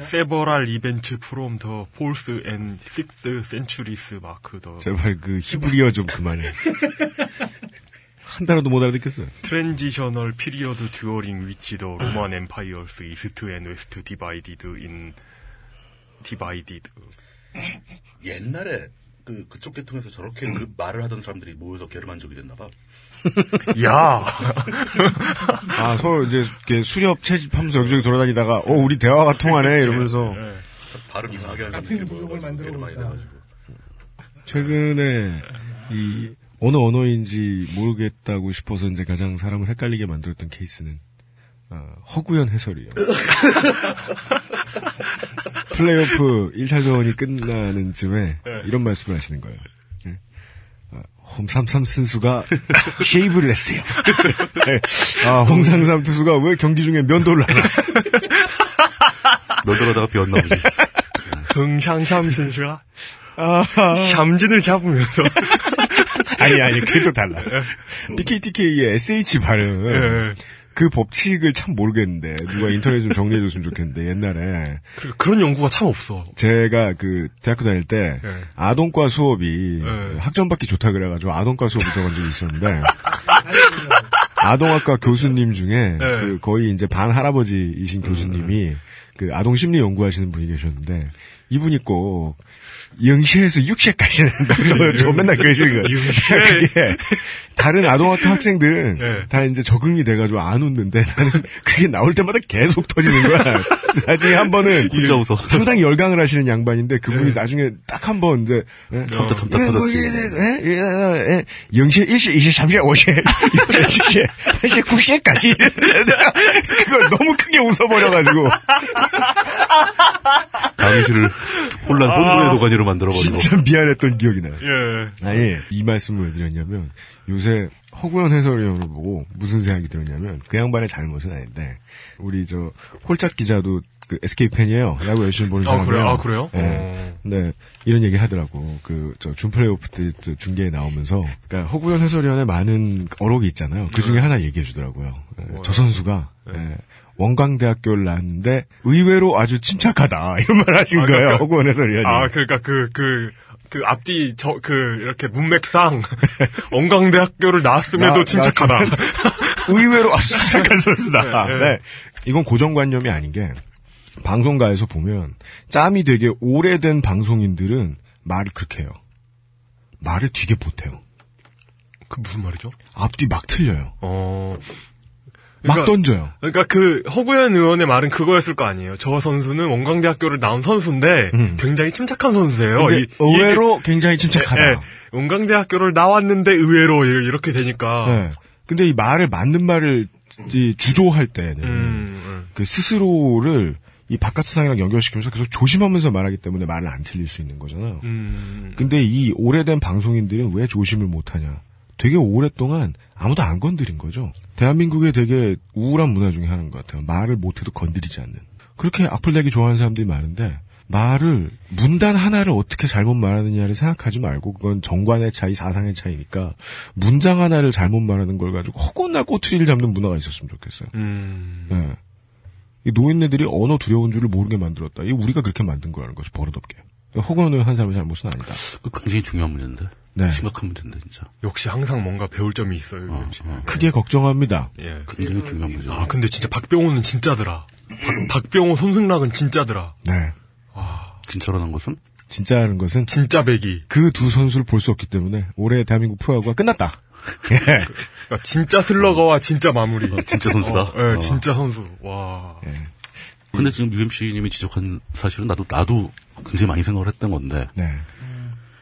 세버랄 이벤츠 프롬 더 폴스 앤 식스 센츄리스 마크 더. 제발 그 히브리어 좀 그만해. 한 단어도 못 알아듣겠어요. 트랜지셔널 피리어드 듀어링 위치 더 로만 엠파이어스 이스트 앤 웨스트 디바이디드 인 디바이디드. 옛날에 그쪽 계통에서 저렇게 그 말을 하던 사람들이 모여서 게르만족이 됐나봐. 야! 아, 서로 이제 수렵 채집하면서 여기저기 돌아다니다가, 우리 대화가 통하네, 이러면서. 네. 발음 이상하게 하는 사람들이 모여가지고 게르만이 돼가지고. 최근에, 어느 언어인지 모르겠다고 싶어서 이제 가장 사람을 헷갈리게 만들었던 케이스는, 허구현 해설이에요. 플레이오프 1차전이 끝나는 쯤에 네. 이런 말씀을 하시는 거예요. 네. 홍삼삼 선수가 쉐이브를 했어요. 네. 홍삼삼 투수가 왜 경기 중에 면도를 하나? 면도하다가 비었나 보지. 흥상삼 선수가 샴진을 잡으면서. 아니 그게 또 달라. BKTK의 SH 발음. 그 법칙을 참 모르겠는데 누가 인터넷 좀 정리해줬으면 좋겠는데 옛날에 그런 연구가 참 없어. 제가 그 대학교 다닐 때 네. 아동과 수업이 네. 학점 받기 좋다 그래가지고 아동과 수업을 들어간 적이 있었는데 아동학과 교수님 중에 네. 그 거의 이제 반 할아버지이신 교수님이 그 아동 심리 연구하시는 분이 계셨는데 이분이 꼭 영시에서 6시까지는 저 맨날 그러시는 거예요. 그게 다른 아동학교 학생들은 네. 다 이제 적응이 돼가지고 안 웃는데 나는 그게 나올 때마다 계속 터지는 거야. 나중에 한 번은 상당히 열강을 하시는 양반인데 그분이 네. 나중에 딱 한 번 이제 텀다 터졌어요. 영시에 1시, 2시, 3시에 5시에 6시에 8시에 9시에까지 그걸 너무 크게 웃어버려가지고 강의실을 혼란 혼돈의 도가니로 만들어버리고 진짜 미안했던 기억이 나요. 예. 아니 이 말씀을 왜 드렸냐면 요새 허구현 해설위원을 보고 무슨 생각이 들었냐면 그 양반의 잘못은 아닌데 우리 저 홀짝 기자도 그 SK 팬이에요. 야구 열심히 보는 사람이에요. 그래요? 네. 네. 이런 얘기 하더라고. 그 저 준 플레이오프 때 중계에 나오면서 그러니까 허구현 해설위원의 많은 어록이 있잖아요. 그 중에 하나 얘기해 주더라고요. 네. 저 선수가 네. 원광대학교를 나왔는데 의외로 아주 침착하다 이런 말 하신 거예요. 허구현 해설위원이. 그러니까 그 앞뒤 이렇게 문맥상 원광대학교를 나왔음에도 침착하다. 의외로 아주 침착한 선수다. 네. 네. 이건 고정관념이 아닌 게 방송가에서 보면 짬이 되게 오래된 방송인들은 말을 그렇게 해요. 말을 되게 못해요. 그 무슨 말이죠? 앞뒤 막 틀려요. 막 던져요. 그러니까 그 허구현 의원의 말은 그거였을 거 아니에요. 저 선수는 원광대학교를 나온 선수인데 굉장히 침착한 선수예요. 의외로 굉장히 침착하다. 예. 원광대학교를 나왔는데 의외로 이렇게 되니까. 네. 근데 이 말을 맞는 말을 주조할 때는 그 스스로를 이 바깥 세상이랑 연결시키면서 계속 조심하면서 말하기 때문에 말을 안 틀릴 수 있는 거잖아요. 근데 이 오래된 방송인들은 왜 조심을 못하냐? 되게 오랫동안 아무도 안 건드린 거죠. 대한민국의 되게 우울한 문화 중에 하나인 것 같아요. 말을 못해도 건드리지 않는. 그렇게 악플 내기 좋아하는 사람들이 많은데 말을 문단 하나를 어떻게 잘못 말하느냐를 생각하지 말고 그건 정관의 차이, 사상의 차이니까 문장 하나를 잘못 말하는 걸 가지고 허구나 꼬투리를 잡는 문화가 있었으면 좋겠어요. 네. 이 노인네들이 언어 두려운 줄을 모르게 만들었다. 이 우리가 그렇게 만든 거라는 것이 버릇없게. 허구는 한 사람의 잘못은 아니다. 굉장히 중요한 문제인데. 네. 심각한 문제인데 진짜. 역시 항상 뭔가 배울 점이 있어요. 크게 걱정합니다. 예. 굉장히 중요한 문제. 근데 진짜 박병호는 진짜더라. 박병호 손승락은 진짜더라. 네. 진짜라는 것은? 진짜라는 것은? 진짜 배기. 그 두 선수를 볼 수 없기 때문에 올해 대한민국 프로야구가 끝났다. 예. 그러니까 진짜 슬러거와 진짜 마무리. 진짜 선수다. 예, 진짜 선수. 와. 예. 근데 지금 UMC님이 지적한 사실은 나도 굉장히 많이 생각을 했던 건데. 네.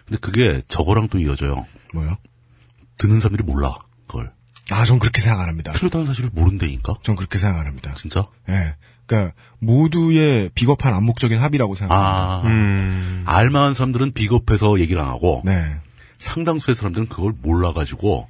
근데 그게 저거랑 또 이어져요. 뭐요? 듣는 사람들이 몰라, 그걸. 전 그렇게 생각 안 합니다. 틀렸다는 사실을 모른다니까? 전 그렇게 생각 안 합니다. 진짜? 예. 그러니까 모두의 비겁한 암묵적인 합의라고 생각합니다. 알만한 사람들은 비겁해서 얘기를 안 하고. 네. 상당수의 사람들은 그걸 몰라가지고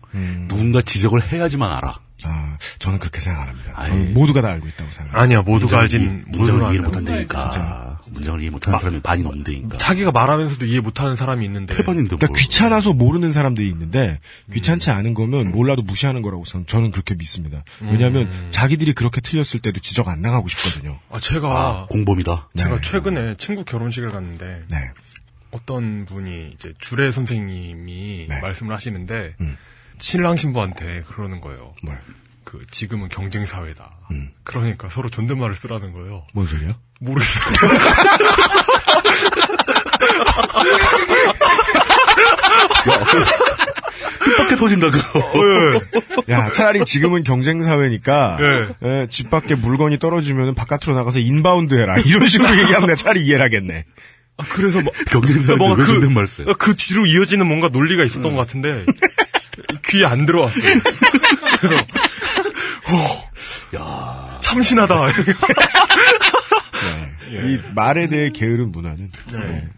누군가 지적을 해야지만 알아. 아, 저는 그렇게 생각 안 합니다. 아이, 저는 모두가 다 알고 있다고 생각합니다. 아니야, 모두가 알진 문장을 이해 못한다니까. 문장을 이해 못하는 사람이 반이 넘는다니까. 자기가 말하면서도 이해 못하는 사람이 있는데. 그러니까 귀찮아서 모르는 사람들이 있는데 귀찮지 않은 거면 몰라도 무시하는 거라고 저는 그렇게 믿습니다. 왜냐하면 자기들이 그렇게 틀렸을 때도 지적 안 나가고 싶거든요. 아, 제가 공범이다. 제가 네. 최근에 친구 결혼식을 갔는데 네. 어떤 분이 이제 주례 선생님이 네. 말씀을 하시는데. 신랑 신부한테 그러는 거예요. 뭘? 그 지금은 경쟁 사회다. 그러니까 서로 존댓말을 쓰라는 거예요. 뭔 소리야? 모르겠어요. 뜻밖에 터진다 그거. 야, 차라리 지금은 경쟁 사회니까 네. 예, 집 밖에 물건이 떨어지면 바깥으로 나가서 인바운드 해라. 이런 식으로 얘기하면 내가 차라리 이해를 하겠네. 아, 그래서 경쟁 사회 뭔가 존댓말 쓰래. 그 뒤로 이어지는 뭔가 논리가 있었던 것 같은데. 귀에 안 들어왔어요. 그래서, 오, 야, 참신하다. 네. 예. 이 말에 대해 게으른 문화는. 네. 네.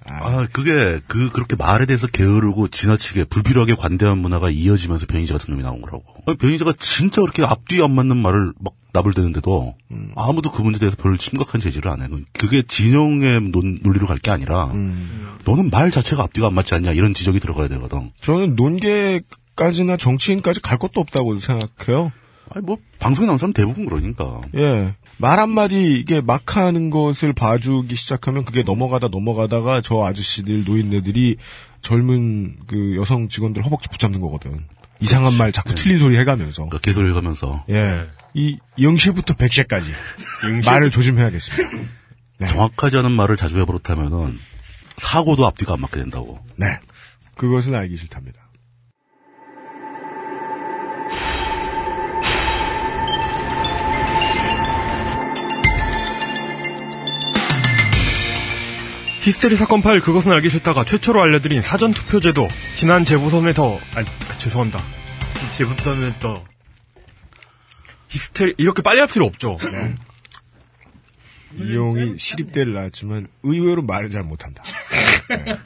그게, 그렇게 말에 대해서 게으르고 지나치게 불필요하게 관대한 문화가 이어지면서 변희재 같은 놈이 나온 거라고. 아니, 변희재가 진짜 그렇게 앞뒤 안 맞는 말을 막 나불대는데도 아무도 그 문제에 대해서 별로 심각한 제지를 안 해. 그게 진영의 논리로 갈 게 아니라 너는 말 자체가 앞뒤가 안 맞지 않냐 이런 지적이 들어가야 되거든. 저는 논객까지나 정치인까지 갈 것도 없다고 생각해요. 아니, 방송에 나온 사람 대부분 그러니까. 예. 말 한마디, 이게 막 하는 것을 봐주기 시작하면 그게 넘어가다가 저 아저씨들, 노인네들이 젊은 그 여성 직원들 허벅지 붙잡는 거거든. 이상한 그치. 말 자꾸 예. 틀린 소리 해가면서. 그러니까 개소리 해가면서. 예. 이 0세부터 100세까지. 말을 조심해야겠습니다. 네. 정확하지 않은 말을 자주 해버릇하면은 사고도 앞뒤가 안 맞게 된다고. 네. 그것은 알기 싫답니다. 히스테리 사건 파일 그것은 알기 싫다가 최초로 알려드린 사전투표제도. 지난 재보선에서 죄송합니다. 재보선에서 히스테리 이렇게 빨리 할 필요 없죠. 네. 이용이 시립대를 나왔지만 의외로 말을 잘 못한다. 네.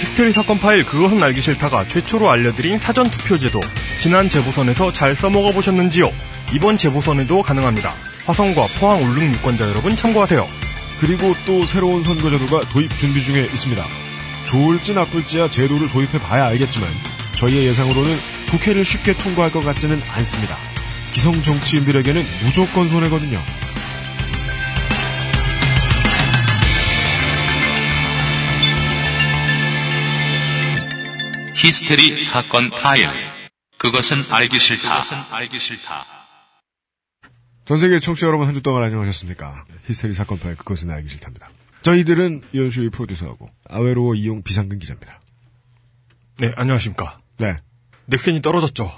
히스테리 사건 파일 그것은 알기 싫다가 최초로 알려드린 사전투표제도. 지난 재보선에서 잘 써먹어보셨는지요? 이번 재보선에도 가능합니다. 화성과 포항 울릉 유권자 여러분 참고하세요. 그리고 또 새로운 선거제도가 도입 준비 중에 있습니다. 좋을지 나쁠지야 제도를 도입해봐야 알겠지만 저희의 예상으로는 국회를 쉽게 통과할 것 같지는 않습니다. 기성 정치인들에게는 무조건 손해거든요. 히스테리 사건 파일. 그것은 알기 싫다. 전 세계 청취자 여러분 한 주 동안 안녕하셨습니까? 히스테리 사건 파일. 그것은 알기 싫답니다. 저희들은 이현수의 프로듀서하고 아외로워 이용 비상근 기자입니다. 네, 안녕하십니까? 네. 넥센이 떨어졌죠?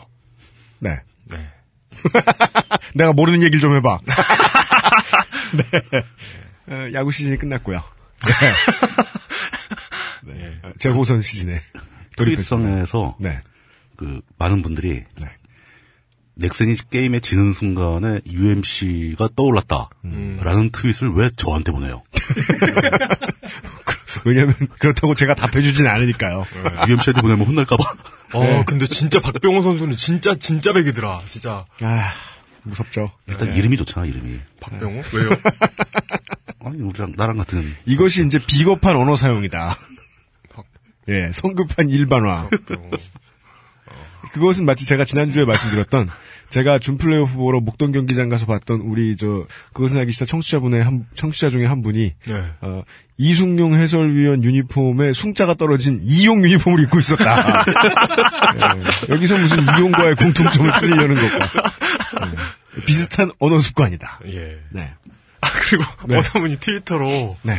네. 네. 내가 모르는 얘기를 좀 해봐. 네. 야구 시즌이 끝났고요. 네. 네. 재보선 시즌에. 트윗선에서 네. 많은 분들이 네. 넥센이 게임에 지는 순간에 UMC가 떠올랐다라는 트윗을 왜 저한테 보내요? 왜냐하면 그렇다고 제가 답해주진 않으니까요. UMC한테 보내면 혼날까봐. 네. 근데 진짜 박병호 선수는 진짜 백이더라. 진짜. 아, 무섭죠. 일단 네. 이름이 좋잖아, 이름이. 박병호? 왜요? 아니, 우리랑 나랑 같은. 이것이 이제 비겁한 언어 사용이다. 예, 성급한 일반화. 그것은 마치 제가 지난주에 말씀드렸던, 제가 준플레이오프 보러 목동 경기장 가서 봤던 우리, 그것은 알기 싫다 청취자분의 청취자 중에 한 분이, 네. 이승용 해설위원 유니폼에 숭자가 떨어진 이용 유니폼을 입고 있었다. 예, 여기서 무슨 이용과의 공통점을 찾으려는 것과, 예, 비슷한 언어 습관이다. 예. 네. 그리고 네. 어떤 분이 트위터로, 네.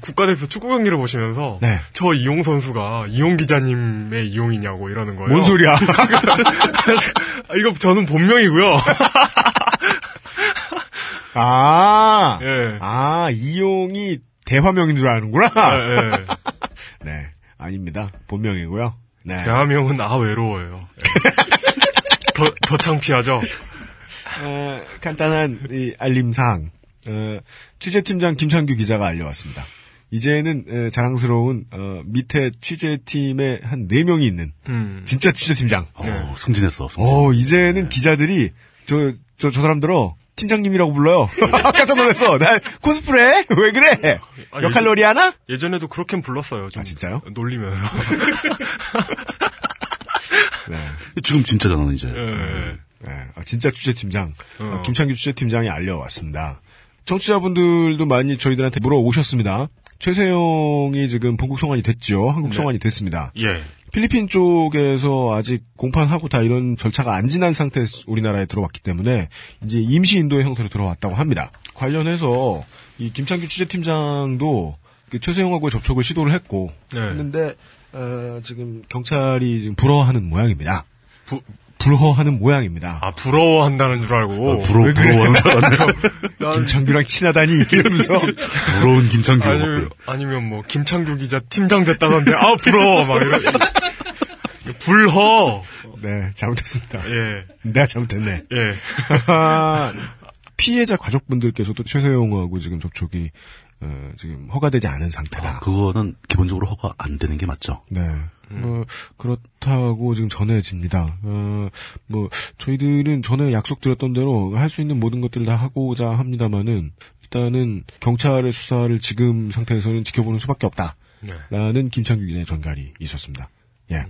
국가대표 축구 경기를 보시면서 네. 저 이용 선수가 이용 기자님의 이용이냐고 이러는 거예요. 뭔 소리야? 이거 저는 본명이고요. 예. 이용이 대화명인 줄 아는구나. 예, 예. 네, 아닙니다. 본명이고요. 네. 대화명은 외로워요. 더 창피하죠. 간단한 이 알림사항. 취재팀장 김창규 기자가 알려왔습니다. 이제는 자랑스러운 밑에 취재팀에 한 4명이 있는 진짜 취재팀장. 승진했어. 이제는 기자들이 저 사람들어 팀장님이라고 불러요. 깜짝 놀랐어. 나 코스프레? 왜 그래? 역할놀이 하나? 예전에도 그렇게 불렀어요. 아 진짜요? 놀리면서. 네. 지금 진짜 저는 이제. 진짜 취재팀장 김창규 취재팀장이 알려왔습니다. 청취자분들도 많이 저희들한테 물어오셨습니다. 최세용이 지금 본국 송환이 됐죠. 한국 송환이 됐습니다. 예. 필리핀 쪽에서 아직 공판하고 다 이런 절차가 안 지난 상태에서 우리나라에 들어왔기 때문에 이제 임시 인도의 형태로 들어왔다고 합니다. 관련해서 이 김창규 취재팀장도 그 최세용하고 접촉을 시도를 했고 했는데 지금 경찰이 지금 불허하는 모양입니다. 불허하는 모양입니다. 아, 부러워한다는 줄 알고. 부러워한다는 김창규랑 친하다니, 이러면서. 부러운 김창규. 아니면 뭐, 김창규 기자 팀장 됐다던데, 아, 부러워! 막 이러면. 불허! 네, 잘못했습니다. 예. 내가 잘못했네. 예. 피해자 가족분들께서도 최세용하고 지금 접촉이, 지금 허가되지 않은 상태다. 그거는 기본적으로 허가 안 되는 게 맞죠? 네. 그렇다고 지금 전해집니다. 저희들은 전에 약속드렸던 대로 할 수 있는 모든 것들을 다 하고자 합니다만은, 일단은 경찰의 수사를 지금 상태에서는 지켜보는 수밖에 없다. 라는 김창규 기자의 전갈이 있었습니다. 예.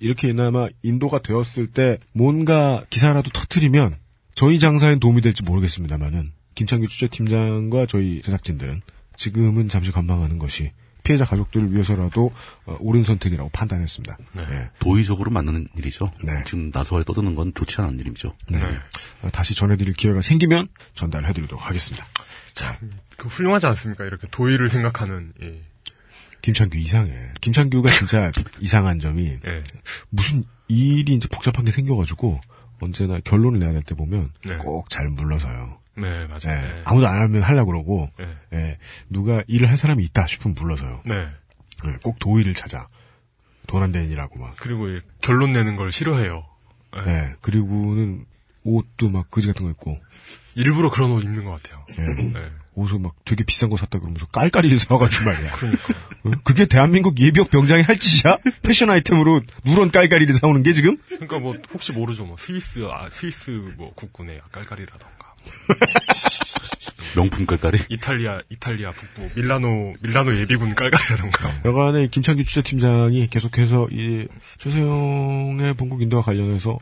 이렇게나마 인도가 되었을 때, 뭔가 기사라도 터뜨리면, 저희 장사엔 도움이 될지 모르겠습니다만은, 김창규 취재팀장과 저희 제작진들은 지금은 잠시 관망하는 것이, 피해자 가족들을 위해서라도 옳은 선택이라고 판단했습니다. 네. 네. 도의적으로 맞는 일이죠. 네. 지금 나서에 떠드는 건 좋지 않은 일이죠. 네. 다시 전해드릴 기회가 생기면 전달해드리도록 하겠습니다. 자, 훌륭하지 않습니까? 이렇게 도의를 생각하는. 예. 김창규 이상해. 김창규가 진짜 이상한 점이 네. 무슨 일이 이제 복잡한 게 생겨가지고 언제나 결론을 내야 될 때 보면 네. 꼭 잘 물러서요. 네, 맞아요. 네, 네. 아무도 안 하면 하려고 그러고, 네. 네, 누가 일을 할 사람이 있다 싶으면 불러서요. 네. 네, 꼭 도의를 찾아. 돈 안 되는 일하고 막. 그리고 결론 내는 걸 싫어해요. 네. 네, 그리고는 옷도 막 거지 같은 거 입고. 일부러 그런 옷 입는 것 같아요. 네. 네. 옷을 막 되게 비싼 거 샀다 그러면서 깔깔이를 사와가지고 말이야. 그러니까. 그게 대한민국 예비역 병장이 할 짓이야? 패션 아이템으로 누런 깔깔이를 사오는 게 지금? 그러니까 뭐, 혹시 모르죠. 뭐, 스위스 뭐, 국군의 깔깔이라던가. 명품 깔깔이? 이탈리아 북부, 밀라노 예비군 깔깔이라던가. 여간에 김창규 취재팀장이 계속해서 이, 최세용의 본국 인도와 관련해서,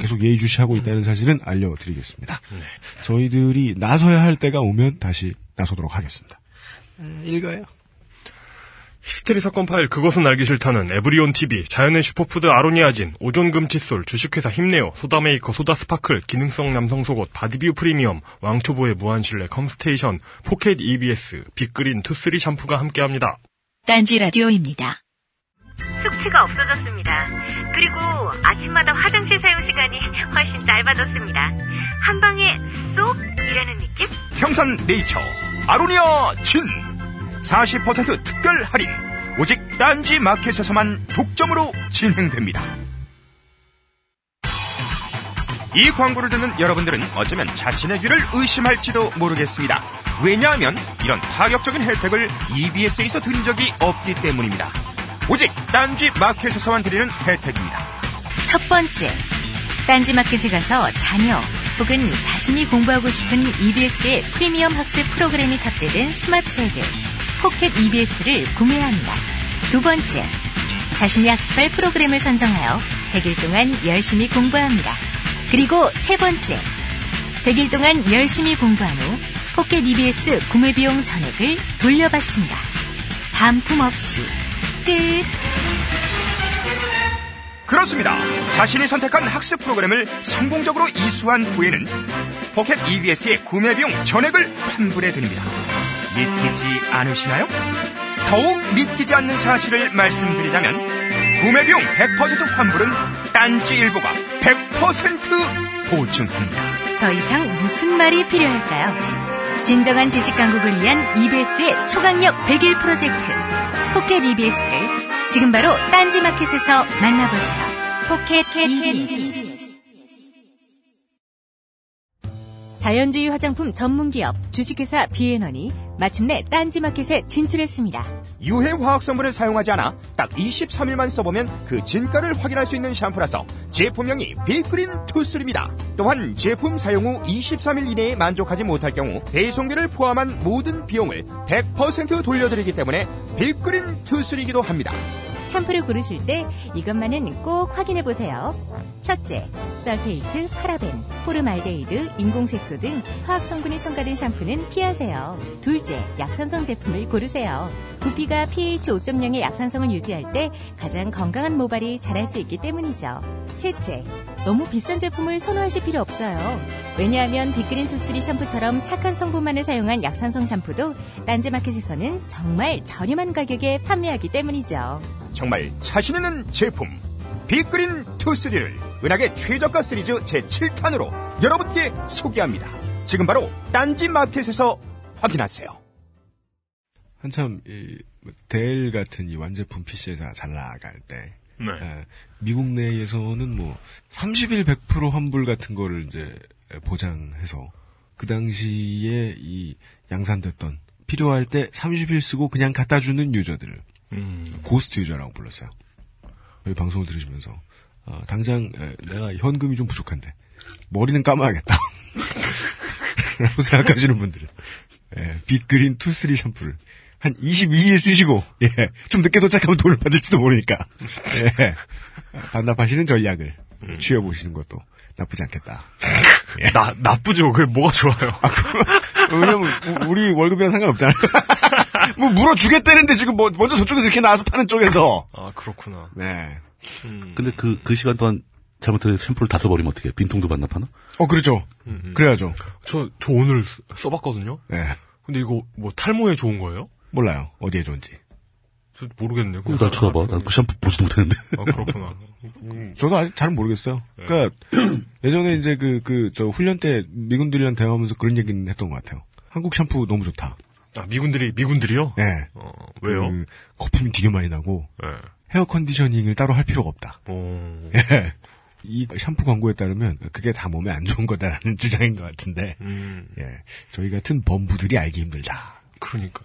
계속 예의주시하고 있다는 사실은 알려드리겠습니다. 네. 저희들이 나서야 할 때가 오면 다시 나서도록 하겠습니다. 읽어요. 히스테리 사건 파일 그것은 알기 싫다는 에브리온TV, 자연의 슈퍼푸드 아로니아진, 오존금칫솔, 주식회사 힘내요, 소다메이커 소다스파클, 기능성 남성속옷 바디뷰 프리미엄, 왕초보의 무한실내 컴스테이션, 포켓 EBS, 빅그린 투쓰리 샴푸가 함께합니다. 딴지라디오입니다. 숙취가 없어졌습니다. 그리고 아침마다 화장실 사용시간이 훨씬 짧아졌습니다. 한방에 쏙 이라는 느낌? 평산 네이처 아로니아진 40% 특별 할인. 오직 딴지 마켓에서만 독점으로 진행됩니다. 이 광고를 듣는 여러분들은 어쩌면 자신의 귀를 의심할지도 모르겠습니다. 왜냐하면 이런 파격적인 혜택을 EBS에서 드린 적이 없기 때문입니다. 오직 딴지 마켓에서만 드리는 혜택입니다. 첫 번째, 딴지 마켓에 가서 자녀 혹은 자신이 공부하고 싶은 EBS의 프리미엄 학습 프로그램이 탑재된 스마트패드 포켓 EBS를 구매합니다. 두 번째, 자신이 학습할 프로그램을 선정하여 100일 동안 열심히 공부합니다. 그리고 세 번째, 100일 동안 열심히 공부한 후 포켓 EBS 구매 비용 전액을 돌려받습니다. 반품 없이 끝! 그렇습니다. 자신이 선택한 학습 프로그램을 성공적으로 이수한 후에는 포켓 EBS의 구매 비용 전액을 환불해드립니다. 믿기지 않으시나요? 더욱 믿기지 않는 사실을 말씀드리자면 구매 비용 100% 환불은 딴지일보가 100% 보증합니다. 더 이상 무슨 말이 필요할까요? 진정한 지식 강국을 위한 EBS의 초강력 100일 프로젝트 포켓 EBS를 지금 바로 딴지 마켓에서 만나보세요. 포켓 EBS 자연주의 화장품 전문기업 주식회사 비앤원이 마침내 딴지마켓에 진출했습니다. 유해 화학 성분을 사용하지 않아 딱 23일만 써보면 그 진가를 확인할 수 있는 샴푸라서 제품명이 빅그린 투술입니다. 또한 제품 사용 후 23일 이내에 만족하지 못할 경우 배송비를 포함한 모든 비용을 100% 돌려드리기 때문에 빅그린 투술이기도 합니다. 샴푸를 고르실 때 이것만은 꼭 확인해보세요. 첫째, 설페이트, 파라벤, 포름알데히드, 인공색소 등 화학성분이 첨가된 샴푸는 피하세요. 둘째, 약산성 제품을 고르세요. 부피가 pH 5.0의 약산성을 유지할 때 가장 건강한 모발이 자랄 수 있기 때문이죠. 셋째, 너무 비싼 제품을 선호하실 필요 없어요. 왜냐하면 빅그린 투쓰리 샴푸처럼 착한 성분만을 사용한 약산성 샴푸도 딴지마켓에서는 정말 저렴한 가격에 판매하기 때문이죠. 정말 자신 있는 제품 빅그린 투쓰리를 은하계 최저가 시리즈 제7탄으로 여러분께 소개합니다. 지금 바로 딴지마켓에서 확인하세요. 한참 이 델 같은 이 완제품 PC에서 잘 나갈 때 네. 미국 내에서는 뭐 30일 100% 환불 같은 거를 이제 보장해서 그 당시에 이 양산됐던 필요할 때 30일 쓰고 그냥 갖다 주는 유저들을 고스트 유저라고 불렀어요. 이 방송을 들으시면서 당장 내가 현금이 좀 부족한데 머리는 감아야겠다 라고 생각하시는 분들은 빅그린 투쓰리 샴푸를 한 22일 쓰시고, 예. 좀 늦게 도착하면 돈을 받을지도 모르니까, 예. 반납하시는 전략을 취해보시는 것도 나쁘지 않겠다. 예. 나쁘죠. 그게 뭐가 좋아요. 왜냐면, 우리 월급이랑 상관없잖아요. 뭐, 물어주겠다는데 지금 먼저 저쪽에서 이렇게 나와서 파는 쪽에서. 아, 그렇구나. 네. 근데 그 시간 동안 잘못해서 샴푸를 다 써버리면 어떡해? 빈통도 반납하나? 그렇죠. 그래야죠. 저 오늘 써봤거든요. 네. 근데 이거 뭐 탈모에 좋은 거예요? 몰라요. 어디에 좋은지. 저 모르겠네요. 날 쳐다봐. 난 그 샴푸 보지도 못했는데. 아, 그렇구나. 저도 아직 잘 모르겠어요. 네. 그러니까 예전에 이제 저 훈련 때 미군들이랑 대화하면서 그런 얘기는 했던 것 같아요. 한국 샴푸 너무 좋다. 아, 미군들이요? 네. 왜요? 거품이 되게 많이 나고 네. 헤어 컨디셔닝을 따로 할 필요가 없다. 예. 이 샴푸 광고에 따르면 그게 다 몸에 안 좋은 거다라는 주장인 것 같은데 예. 저희 같은 범부들이 알기 힘들다. 그러니까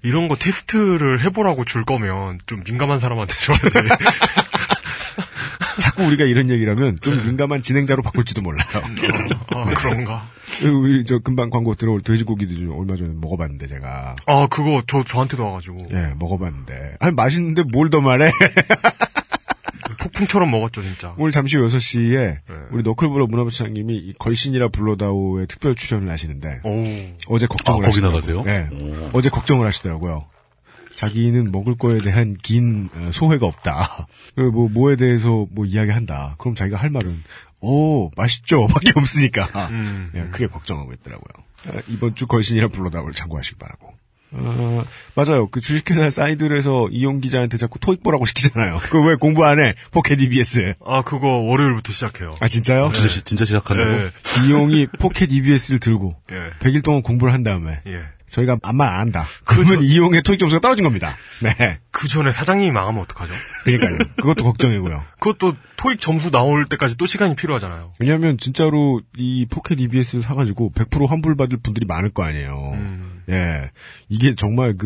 이런 거 테스트를 해보라고 줄 거면 좀 민감한 사람한테 줘야 돼. 자꾸 우리가 이런 얘기라면 좀 민감한 진행자로 바꿀지도 몰라요. 아, 그런가? 우리 저 금방 광고 들어올 돼지고기도 좀 얼마 전에 먹어봤는데 제가. 아 그거 저한테도 와가지고. 예, 먹어봤는데. 아니 맛있는데 뭘 더 말해? 폭풍처럼 먹었죠 진짜. 오늘 잠시 6시에 네. 우리 너클브로 문화부장님이 걸신이라 불러다오에 특별 출연을 하시는데 오. 어제 걱정을 하시더라고요. 거기 나가세요? 네. 어제 걱정을 하시더라고요. 자기는 먹을 거에 대한 긴 소회가 없다. 뭐에 대해서 뭐 이야기한다. 그럼 자기가 할 말은 맛있죠 밖에 없으니까 네, 크게 걱정하고 있더라고요. 이번 주 걸신이라 불러다오를 참고하시기 바라고. 맞아요. 그 주식회사 사이드에서 이용 기자한테 자꾸 토익 보라고 시키잖아요. 그거 왜 공부 안 해? 포켓 EBS. 아, 그거 월요일부터 시작해요. 아, 진짜요? 네. 진짜 시작하려고? 네. 이용이 포켓 EBS를 들고, 네. 100일 동안 공부를 한 다음에, 네. 저희가 아무 말 안 한다. 그러면 이용의 토익 점수가 떨어진 겁니다. 네. 그 전에 사장님이 망하면 어떡하죠? 그러니까요. 그것도 걱정이고요. 그것도 토익 점수 나올 때까지 또 시간이 필요하잖아요. 왜냐하면 진짜로 이 포켓 EBS를 사가지고 100% 환불받을 분들이 많을 거 아니에요. 예. 이게 정말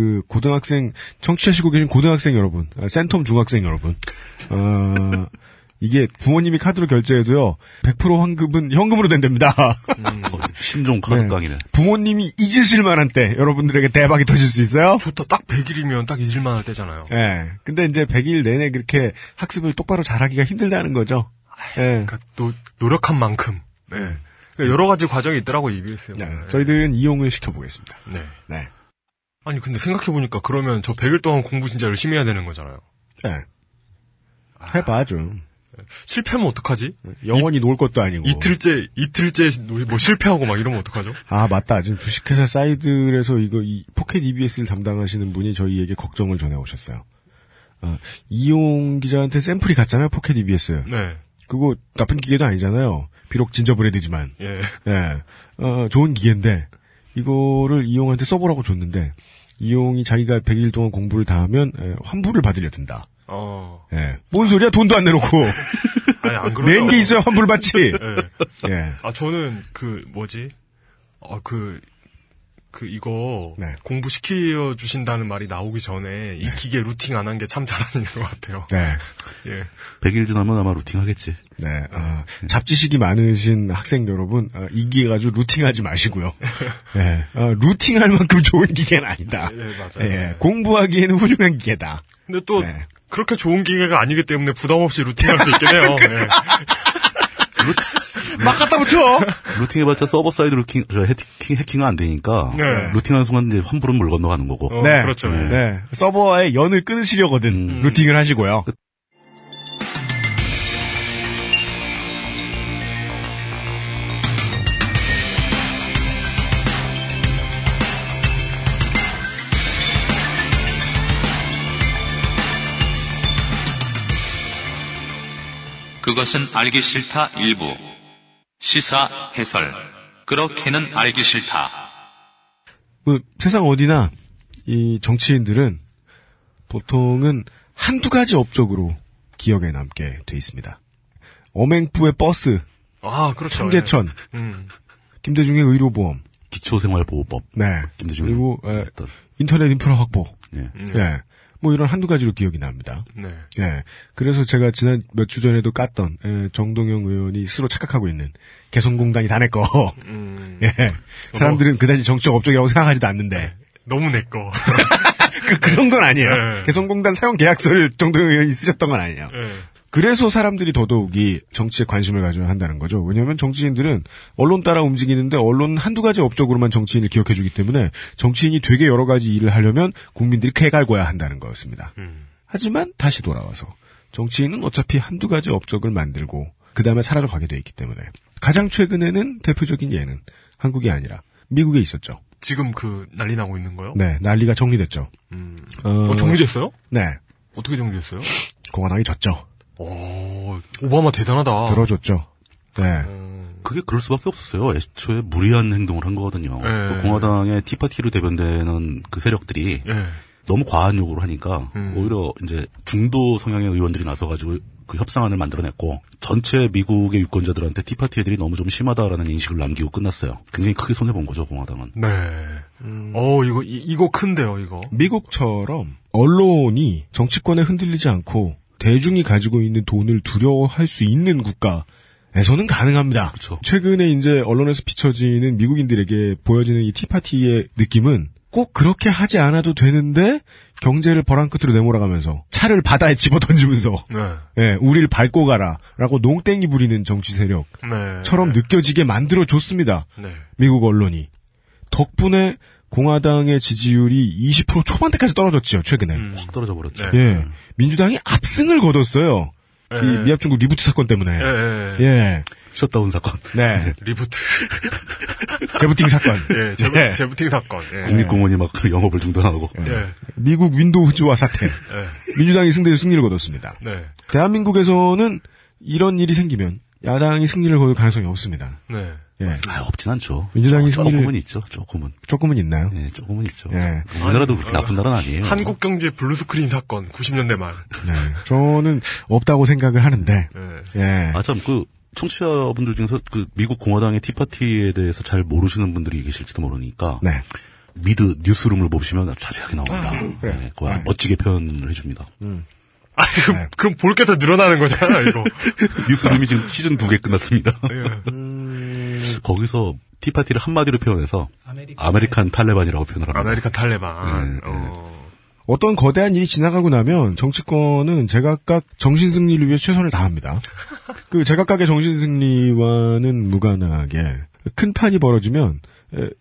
청취하시고 계신 고등학생 여러분, 센텀 중학생 여러분. 이게 부모님이 카드로 결제해도요. 100% 환급은 현금으로 된답니다. 신종 카드 깡이네. 부모님이 잊으실 만한 때 여러분들에게 대박이 터질 수 있어요. 좋다. 딱 100일이면 딱 잊을 만할 때잖아요. 예. 네. 근데 이제 100일 내내 그렇게 학습을 똑바로 잘하기가 힘들다는 거죠. 예. 네. 그러니까 또 노력한 만큼. 예. 네. 그러니까 여러 가지 과정이 있더라고요. EBS에. 네. 네. 저희들은 이용을 시켜보겠습니다. 네. 네. 아니 근데 생각해보니까 그러면 저 100일 동안 공부 진짜 열심히 해야 되는 거잖아요. 예. 네. 해봐 좀. 실패하면 어떡하지? 영원히 놀 것도 아니고 이틀째 뭐 실패하고 막 이러면 어떡하죠? 아 맞다. 지금 주식회사 사이드에서 이 포켓 EBS를 담당하시는 분이 저희에게 걱정을 전해오셨어요. 이용 기자한테 샘플이 갔잖아요. 포켓 EBS. 네. 그거 나쁜 기계도 아니잖아요. 비록 진저브레드지만. 예. 예. 좋은 기계인데 이거를 이용한테 써보라고 줬는데 이용이 자기가 100일 동안 공부를 다 하면 환불을 받으려 든다. 예. 뭔 소리야? 돈도 안 내놓고. 아니, 안 그러죠. 낸 게 있어야 환불 받지. 예. 아, 저는 이거 네. 공부시켜 주신다는 말이 나오기 전에 이 기계 루팅 안 한 게 참 잘한 일인 것 같아요. 네. 예. 100일 지나면 아마 루팅하겠지. 네. 아, 잡지식이 많으신 학생 여러분, 이 기계 가지고 루팅하지 마시고요. 네. 루팅할 만큼 좋은 기계는 아니다. 네, 맞아요. 예. 공부하기에는 훌륭한 기계다. 근데 또 네. 그렇게 좋은 기계가 아니기 때문에 부담 없이 루팅할 수 있긴 해요. 네. 막 갖다 붙여! 루팅해봤자 서버 사이드 루팅, 해킹은 안 되니까. 네. 루팅하는 순간 이제 환불은 물 건너가는 거고. 네. 그렇죠. 네. 네. 서버와의 연을 끊으시려거든. 루팅을 하시고요. 그것은 알기 싫다 일부. 시사, 해설. 그렇게는 알기 싫다. 세상 어디나 이 정치인들은 보통은 한두 가지 업적으로 기억에 남게 돼 있습니다. 어맹부의 버스. 아, 그렇죠. 청계천. 네. 김대중의 의료보험. 기초생활보호법. 네. 김대중의 그리고 인터넷 인프라 확보. 네. 네. 뭐 이런 한두 가지로 기억이 납니다. 네. 예. 그래서 제가 지난 몇 주 전에도 깠던 정동영 의원이 스스로 착각하고 있는 개성공단이 다 내 거. 예. 사람들은 그다지 정치적 업적이라고 생각하지도 않는데 너무 내 거. 그 정도는 아니에요. 네. 개성공단 사용 계약서를 정동영 의원이 쓰셨던 건 아니에요. 네. 그래서 사람들이 더더욱이 정치에 관심을 가져야 한다는 거죠. 왜냐하면 정치인들은 언론 따라 움직이는데 언론 한두 가지 업적으로만 정치인을 기억해주기 때문에 정치인이 되게 여러 가지 일을 하려면 국민들이 캐갈궈야 한다는 거였습니다. 하지만 다시 돌아와서 정치인은 어차피 한두 가지 업적을 만들고 그 다음에 사라져가게 돼 있기 때문에 가장 최근에는 대표적인 예는 한국이 아니라 미국에 있었죠. 지금 그 난리 나고 있는 거요? 네. 난리가 정리됐죠. 정리됐어요? 네. 어떻게 정리됐어요? 공화당이 졌죠. 오, 오바마 대단하다. 들어줬죠. 네. 그게 그럴 수밖에 없었어요. 애초에 무리한 행동을 한 거거든요. 네. 공화당의 티파티로 대변되는 그 세력들이 네. 너무 과한 요구를 하니까 오히려 이제 중도 성향의 의원들이 나서가지고 그 협상안을 만들어냈고 전체 미국의 유권자들한테 티파티 애들이 너무 좀 심하다라는 인식을 남기고 끝났어요. 굉장히 크게 손해본 거죠, 공화당은. 네. 이거 큰데요, 이거. 미국처럼 언론이 정치권에 흔들리지 않고 대중이 가지고 있는 돈을 두려워할 수 있는 국가에서는 가능합니다. 그렇죠. 최근에 이제 언론에서 비춰지는 미국인들에게 보여지는 이 티파티의 느낌은 꼭 그렇게 하지 않아도 되는데 경제를 벼랑 끝으로 내몰아가면서 차를 바다에 집어던지면서 네. 예, 우리를 밟고 가라라고 농땡이 부리는 정치 세력처럼 네. 느껴지게 만들어줬습니다. 네. 미국 언론이. 덕분에 공화당의 지지율이 20% 초반대까지 떨어졌지요, 최근에. 확 떨어져 버렸죠. 네. 예. 민주당이 압승을 거뒀어요. 네. 이 미합중국 리부트 사건 때문에. 네. 예. 셧다운 사건. 네. 리부트. 재부팅 사건. 예. 재부팅 사건. 예. 국립공원이 막 영업을 중단하고. 예. 예. 미국 윈도우즈와 사태. 예. 민주당이 승리를 거뒀습니다. 네. 대한민국에서는 이런 일이 생기면 야당이 승리를 거둘 가능성이 없습니다. 네. 예. 아, 없진 않죠. 민주당이 조금은 있죠. 조금은 있나요? 네, 조금은 있죠. 예. 우리나라도 그렇게 나쁜 나라는 아니에요. 한국 경제 블루스크린 사건 90년대 말. 네. 저는 없다고 생각을 하는데. 네. 예. 아, 참 청취자분들 중에서 미국 공화당의 티파티에 대해서 잘 모르시는 분들이 계실지도 모르니까. 네. 미드 뉴스룸을 보시면 자세하게 나옵니다. 그래. 네. 네. 멋지게 표현을 해줍니다. 아, 네. 그럼 볼 게 더 늘어나는 거잖아요, 이거. 뉴스룸이 지금 시즌 2개 끝났습니다. 거기서 티파티를 한마디로 표현해서 아메리칸 탈레반이라고 표현을 합니다. 아메리칸 탈레반. 네. 어떤 거대한 일이 지나가고 나면 정치권은 제각각 정신승리를 위해 최선을 다합니다. 제각각의 정신승리와는 무관하게 큰 판이 벌어지면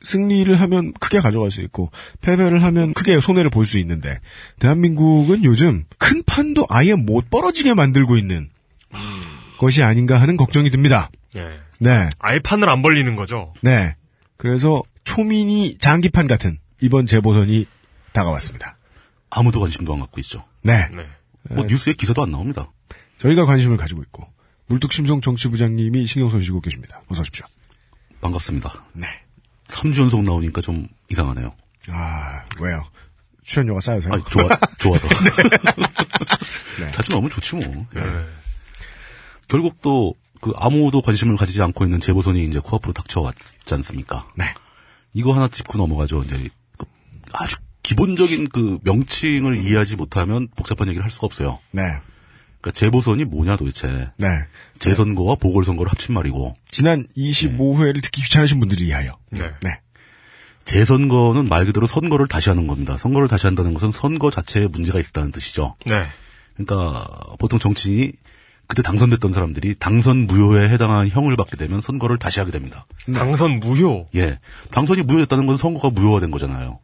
승리를 하면 크게 가져갈 수 있고 패배를 하면 크게 손해를 볼 수 있는데 대한민국은 요즘 큰 판도 아예 못 벌어지게 만들고 있는 것이 아닌가 하는 걱정이 듭니다. 네. 네. 아예 판을 안 벌리는 거죠. 네. 그래서 초미니 장기판 같은 이번 재보선이 다가왔습니다. 아무도 관심도 안 갖고 있죠. 네. 네. 뉴스에 기사도 안 나옵니다. 저희가 관심을 가지고 있고 물뚝심송 정치부장님이 신경 써주시고 계십니다. 어서 오십시오. 반갑습니다. 네. 3주 연속 나오니까 좀 이상하네요. 아, 왜요? 출연료가 쌓여서요? 아니, 좋아서. 네. 자주 나오면 좋지 뭐. 네. 결국 또 아무도 관심을 가지지 않고 있는 재보선이 이제 코앞으로 닥쳐왔지 않습니까? 네. 이거 하나 짚고 넘어가죠. 이제 아주 기본적인 그 명칭을 이해하지 못하면 복잡한 얘기를 할 수가 없어요. 네. 그러니까 재보선이 뭐냐 도대체. 네. 재선거와 보궐선거를 합친 말이고. 지난 25회를 네. 듣기 귀찮으신 분들이 이해하여. 네. 네. 재선거는 말 그대로 선거를 다시 하는 겁니다. 선거를 다시 한다는 것은 선거 자체에 문제가 있었다는 뜻이죠. 네. 그러니까 보통 정치인이 그때 당선됐던 사람들이 당선 무효에 해당한 형을 받게 되면 선거를 다시 하게 됩니다. 당선 무효? 예. 당선이 무효였다는 건 선거가 무효화된 거잖아요.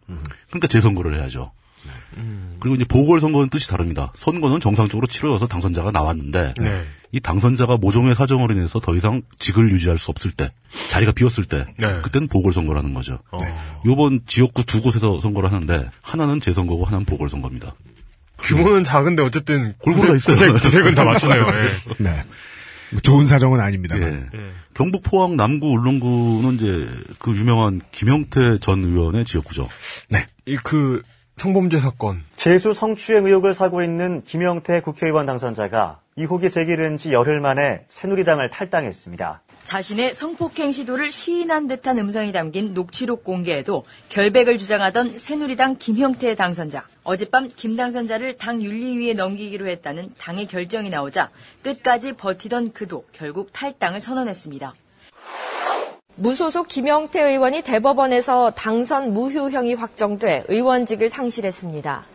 그러니까 재선거를 해야죠. 그리고 이제 보궐선거는 뜻이 다릅니다. 선거는 정상적으로 치러져서 당선자가 나왔는데 네. 이 당선자가 모종의 사정으로 인해서 더 이상 직을 유지할 수 없을 때 자리가 비었을 때 네. 그때는 보궐선거라는 거죠. 요번 지역구 두 곳에서 선거를 하는데 하나는 재선거고 하나는 보궐선거입니다. 규모는 작은데 어쨌든 골고루 다 있어요. 구색은 다 맞추네요. 예. 네. 좋은 사정은 아닙니다만. 예. 예. 경북 포항 남구 울릉구는 이제 그 유명한 김용태 전 의원의 지역구죠. 네. 이 그 성범죄 사건. 재수 성추행 의혹을 사고 있는 김영태 국회의원 당선자가 의혹이 제기된 지 열흘 만에 새누리당을 탈당했습니다. 자신의 성폭행 시도를 시인한 듯한 음성이 담긴 녹취록 공개에도 결백을 주장하던 새누리당 김영태 당선자. 어젯밤 김 당선자를 당 윤리위에 넘기기로 했다는 당의 결정이 나오자 끝까지 버티던 그도 결국 탈당을 선언했습니다. 무소속 김영태 의원이 대법원에서 당선 무효형이 확정돼 의원직을 상실했습니다.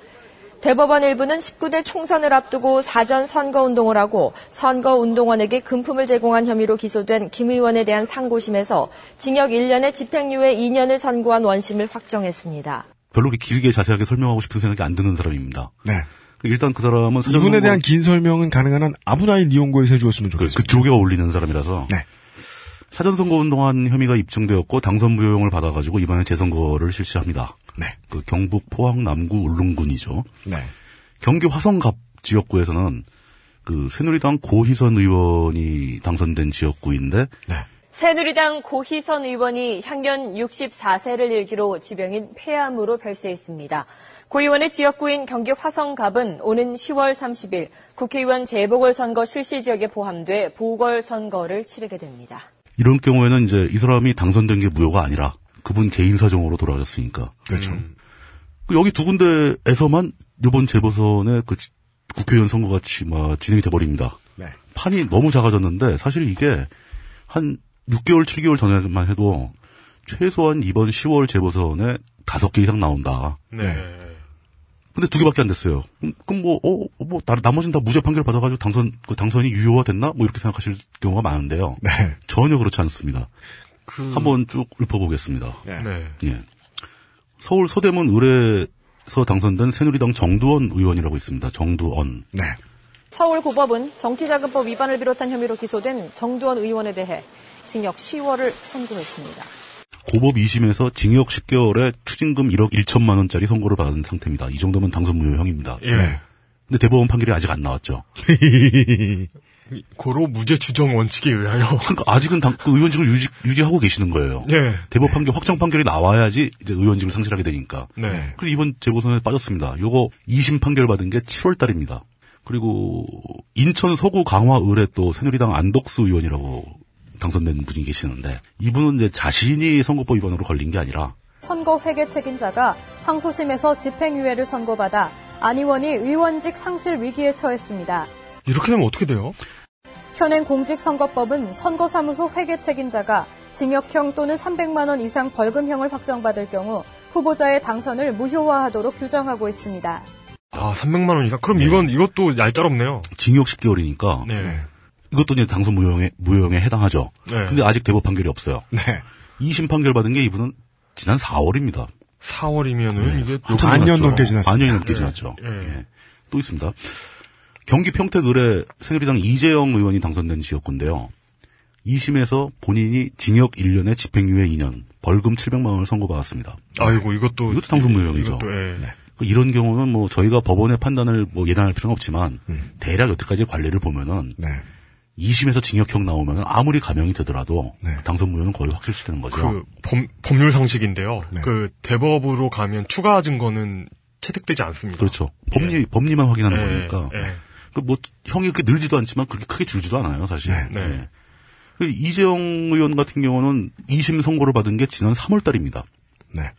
대법원 일부는 19대 총선을 앞두고 사전 선거운동을 하고 선거운동원에게 금품을 제공한 혐의로 기소된 김 의원에 대한 상고심에서 징역 1년에 집행유예 2년을 선고한 원심을 확정했습니다. 별로 길게 자세하게 설명하고 싶은 생각이 안 드는 사람입니다. 네. 일단 그 사람은 이분에 대한 긴 설명은 가능한 한 아브나인 이용고에서 해주었으면 좋겠습니다. 그쪽에 어울리는 사람이라서. 네. 사전선거운동한 혐의가 입증되었고 당선 무효용을 받아가지고 이번에 재선거를 실시합니다. 네. 그 경북 포항 남구 울릉군이죠. 네. 경기 화성갑 지역구에서는 그 새누리당 고희선 의원이 당선된 지역구인데 네. 새누리당 고희선 의원이 향년 64세를 일기로 지병인 폐암으로 별세했습니다. 고 의원의 지역구인 경기 화성갑은 오는 10월 30일 국회의원 재보궐선거 실시지역에 포함돼 보궐선거를 치르게 됩니다. 이런 경우에는 이제 이 사람이 당선된 게 무효가 아니라 그분 개인 사정으로 돌아가셨으니까. 그렇죠. 여기 두 군데에서만 이번 재보선에 그 국회의원 선거가 진행이 돼버립니다. 네. 판이 너무 작아졌는데 사실 이게 한 6개월, 7개월 전에만 해도 최소한 이번 10월 재보선에 5개 이상 나온다. 네. 근데 2개밖에 안 됐어요. 그럼 나머지는 다 무죄 판결 받아가지고 당선이 유효화 됐나? 뭐 이렇게 생각하실 경우가 많은데요. 네. 전혀 그렇지 않습니다. 한번 쭉 읊어보겠습니다. 네. 예. 서울 서대문 의뢰에서 당선된 새누리당 정두원 의원이라고 있습니다. 정두원. 네. 서울고법은 정치자금법 위반을 비롯한 혐의로 기소된 정두원 의원에 대해 징역 10월을 선고했습니다. 고법 2심에서 징역 10개월에 추징금 1억 1천만 원짜리 선고를 받은 상태입니다. 이 정도면 당선 무효형입니다. 예. 네. 근데 대법원 판결이 아직 안 나왔죠. 고로 무죄 추정 원칙에 의하여. 그러니까 아직은 그 의원직을 유지하고 계시는 거예요. 예. 대법 판결, 확정 판결이 나와야지 이제 의원직을 상실하게 되니까. 네. 그리고 이번 재보선에 빠졌습니다. 요거 2심 판결 받은 게 7월 달입니다. 그리고 인천 서구 강화 을에 또 새누리당 안덕수 의원이라고 당선된 분이 계시는데 이분은 이제 자신이 선거법 위반으로 걸린 게 아니라 선거 회계 책임자가 항소심에서 집행유예를 선고받아 안 의원이 의원직 상실 위기에 처했습니다. 이렇게 되면 어떻게 돼요? 현행 공직선거법은 선거사무소 회계 책임자가 징역형 또는 300만 원 이상 벌금형을 확정받을 경우 후보자의 당선을 무효화하도록 규정하고 있습니다. 아, 300만 원 이상? 그럼 네. 이것도 얄짤없네요. 징역 10개월이니까. 네. 이것도 이제 당선 무효형에 해당하죠. 네. 근데 아직 대법 판결이 없어요. 네. 2심 판결 받은 게 이분은 지난 4월입니다. 4월이면은 네. 이게 반년 넘게 지났습니다. 반년이 넘게 지났죠. 네. 네. 네. 또 있습니다. 경기 평택 을에 새누리당 이재영 의원이 당선된 지역구인데요. 2심에서 본인이 징역 1년에 집행유예 2년, 벌금 700만 원을 선고받았습니다. 아이고 이것도 당선 무효형이죠. 네. 이런 경우는 뭐 저희가 법원의 판단을 예단할 필요는 없지만 대략 여태까지 관례를 보면은. 네. 2심에서 징역형 나오면 아무리 감형이 되더라도 네. 당선 무효는 거의 확실시되는 거죠. 그 법률 상식인데요. 네. 그 대법으로 가면 추가 증거는 채택되지 않습니다. 그렇죠. 법리만 확인하는 거니까. 네. 그 뭐 형이 그렇게 늘지도 않지만 그렇게 크게 줄지도 않아요, 사실. 네. 네. 네. 이재영 의원 같은 경우는 2심 선고를 받은 게 지난 3월 달입니다. 네.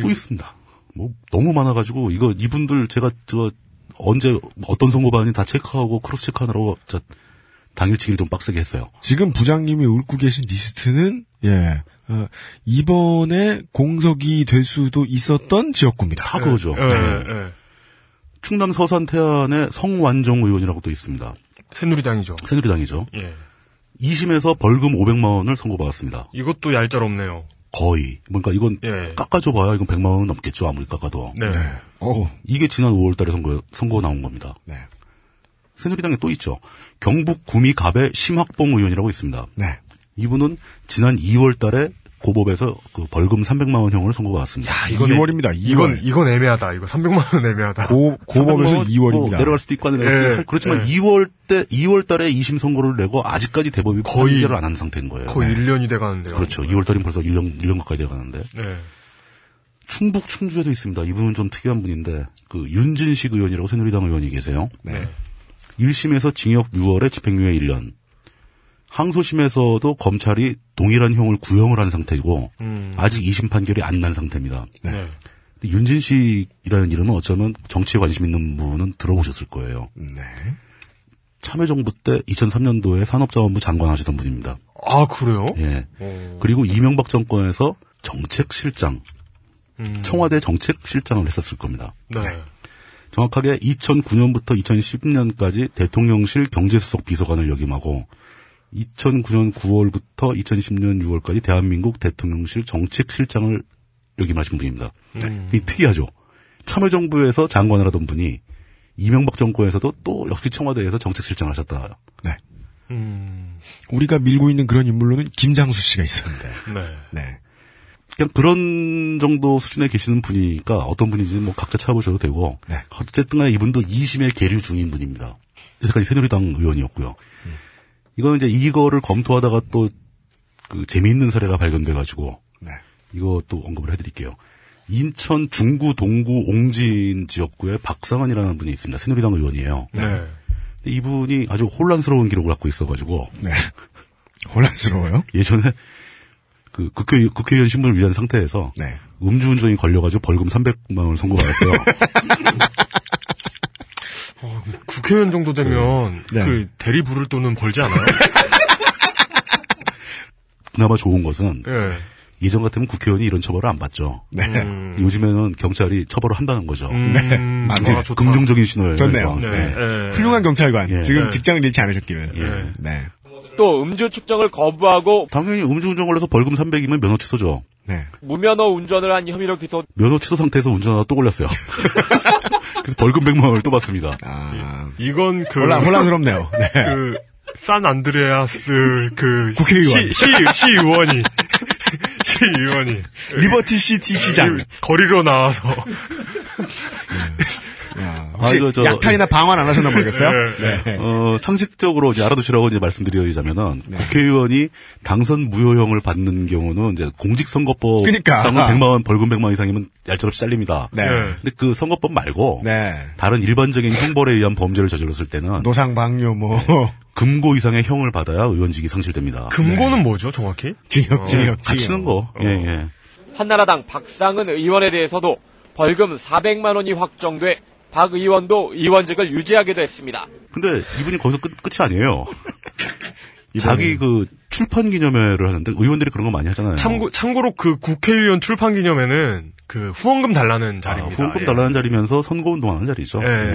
또 있습니다. 뭐 너무 많아가지고 이거 이분들 제가 저 언제 어떤 선고반이 다 체크하고 크로스 체크하느라고 당일치기를 좀 빡세게 했어요. 지금 부장님이 읊고 계신 리스트는 예. 이번에 공석이 될 수도 있었던 지역구입니다. 다 그거죠. 네. 네. 충남 서산 태안의 성완종 의원이라고 또 있습니다. 새누리당이죠. 예. 2심에서 벌금 500만 원을 선고받았습니다. 이것도 얄짤없네요. 거의. 그러니까 이건 예. 깎아줘봐야 이건 100만 원 넘겠죠. 아무리 깎아도. 네. 네. 이게 지난 5월 달에 선거 나온 겁니다. 네. 새누리당에 또 있죠. 경북 구미갑의 심학봉 의원이라고 있습니다. 네. 이분은 지난 2월 달에 고법에서 그 벌금 300만 원형을 선고받았습니다. 야, 이건 2월입니다. 2월. 이건 애매하다. 이거 300만 원 애매하다. 고법에서 2월입니다. 내려갈 수도 있고 안 내려갈 수도. 그렇지만 예. 2월 달에 2심 선고를 내고 아직까지 대법이 거의 판결을 안 한 상태인 거예요. 거의 1년이 돼 가는데요. 그렇죠. 2월 달이면 벌써 1년 가까이 돼 가는데. 네. 충북 충주에도 있습니다. 이분은 좀 특이한 분인데 그 윤진식 의원이라고 새누리당 의원이 계세요. 네. 1심에서 징역 6월에 집행유예 1년. 항소심에서도 검찰이 동일한 형을 구형을 한 상태이고 아직 2심 판결이 안 난 상태입니다. 네. 근데 윤진식이라는 이름은 어쩌면 정치에 관심 있는 분은 들어보셨을 거예요. 네. 참여정부 때 2003년도에 산업자원부 장관 하시던 분입니다. 아 그래요? 예. 그리고 이명박 정권에서 정책실장, 청와대 정책실장을 했었을 겁니다. 네. 정확하게 2009년부터 2010년까지 대통령실 경제수석 비서관을 역임하고 2009년 9월부터 2010년 6월까지 대한민국 대통령실 정책실장을 역임하신 분입니다. 되게 특이하죠. 참여정부에서 장관을 하던 분이 이명박 정권에서도 또 역시 청와대에서 정책실장을 하셨다. 네. 우리가 밀고 있는 그런 인물로는 김장수 씨가 있었는데. 네. 네. 그냥 그런 정도 수준에 계시는 분이니까 어떤 분인지 뭐 각자 찾아보셔도 되고. 네. 어쨌든 간에 이분도 2심에 계류 중인 분입니다. 여태까지 새누리당 의원이었고요. 이건 이제 이거를 검토하다가 또 그 재미있는 사례가 발견돼가지고 네. 이것도 언급을 해드릴게요. 인천 중구 동구 옹진 지역구에 박상환이라는 분이 있습니다. 새누리당 의원이에요. 네. 근데 이분이 아주 혼란스러운 기록을 갖고 있어가지고 네. 혼란스러워요? 예전에 그 국회의원 신분을 위한 상태에서 네. 음주운전이 걸려가지고 벌금 300만 원을 선고받았어요. 국회의원 정도 되면 네. 그 대리 부를 돈은 벌지 않아요? 그나마 좋은 것은 네. 예전 같으면 국회의원이 이런 처벌을 안 받죠. 네. 요즘에는 경찰이 처벌을 한다는 거죠. 네. 긍정적인 신호예요. 좋네요. 네. 네. 네. 훌륭한 경찰관. 네. 지금 직장을 잃지 않으셨기를. 네. 네. 또 음주 측정을 거부하고 당연히 음주운전 걸려서 벌금 300이면 면허 취소죠. 네. 무면허 운전을 한 혐의로 기소. 면허 취소 상태에서 운전하다 또 걸렸어요. 그래서 벌금 100만 원을 또 받습니다. 아, 이건 그 혼란스럽네요. 네. 그 산 안드레아스 그 국회의원 시의원이 리버티 시티 시장 거리로 나와서 약탈이나 방환 안 하셨나 모르겠어요. 네. 네. 상식적으로 이제 알아두시라고 이제 말씀드리자면은 네. 국회의원이 당선 무효형을 받는 경우는 이제 공직선거법 상은 100만 원 벌금 100만 원 이상이면 얄짤없이 잘립니다. 네. 근데 그 선거법 말고 네. 다른 일반적인 형벌에 의한 범죄를 저질렀을 때는 노상방뇨 뭐 금고 이상의 형을 받아야 의원직이 상실됩니다. 금고는 네. 뭐죠, 정확히? 징역. 갇히는 거. 예, 예. 한나라당 박상은 의원에 대해서도 벌금 400만 원이 확정돼 박 의원도 의원직을 유지하게 됐습니다. 근데 이분이 거기서 끝이 아니에요. 자기 그 출판 기념회를 하는데 의원들이 그런 거 많이 하잖아요. 참고로 그 국회의원 출판 기념회는 그 후원금 달라는 자리입니다. 후원금 예. 달라는 자리면서 선거운동하는 자리죠. 예. 예.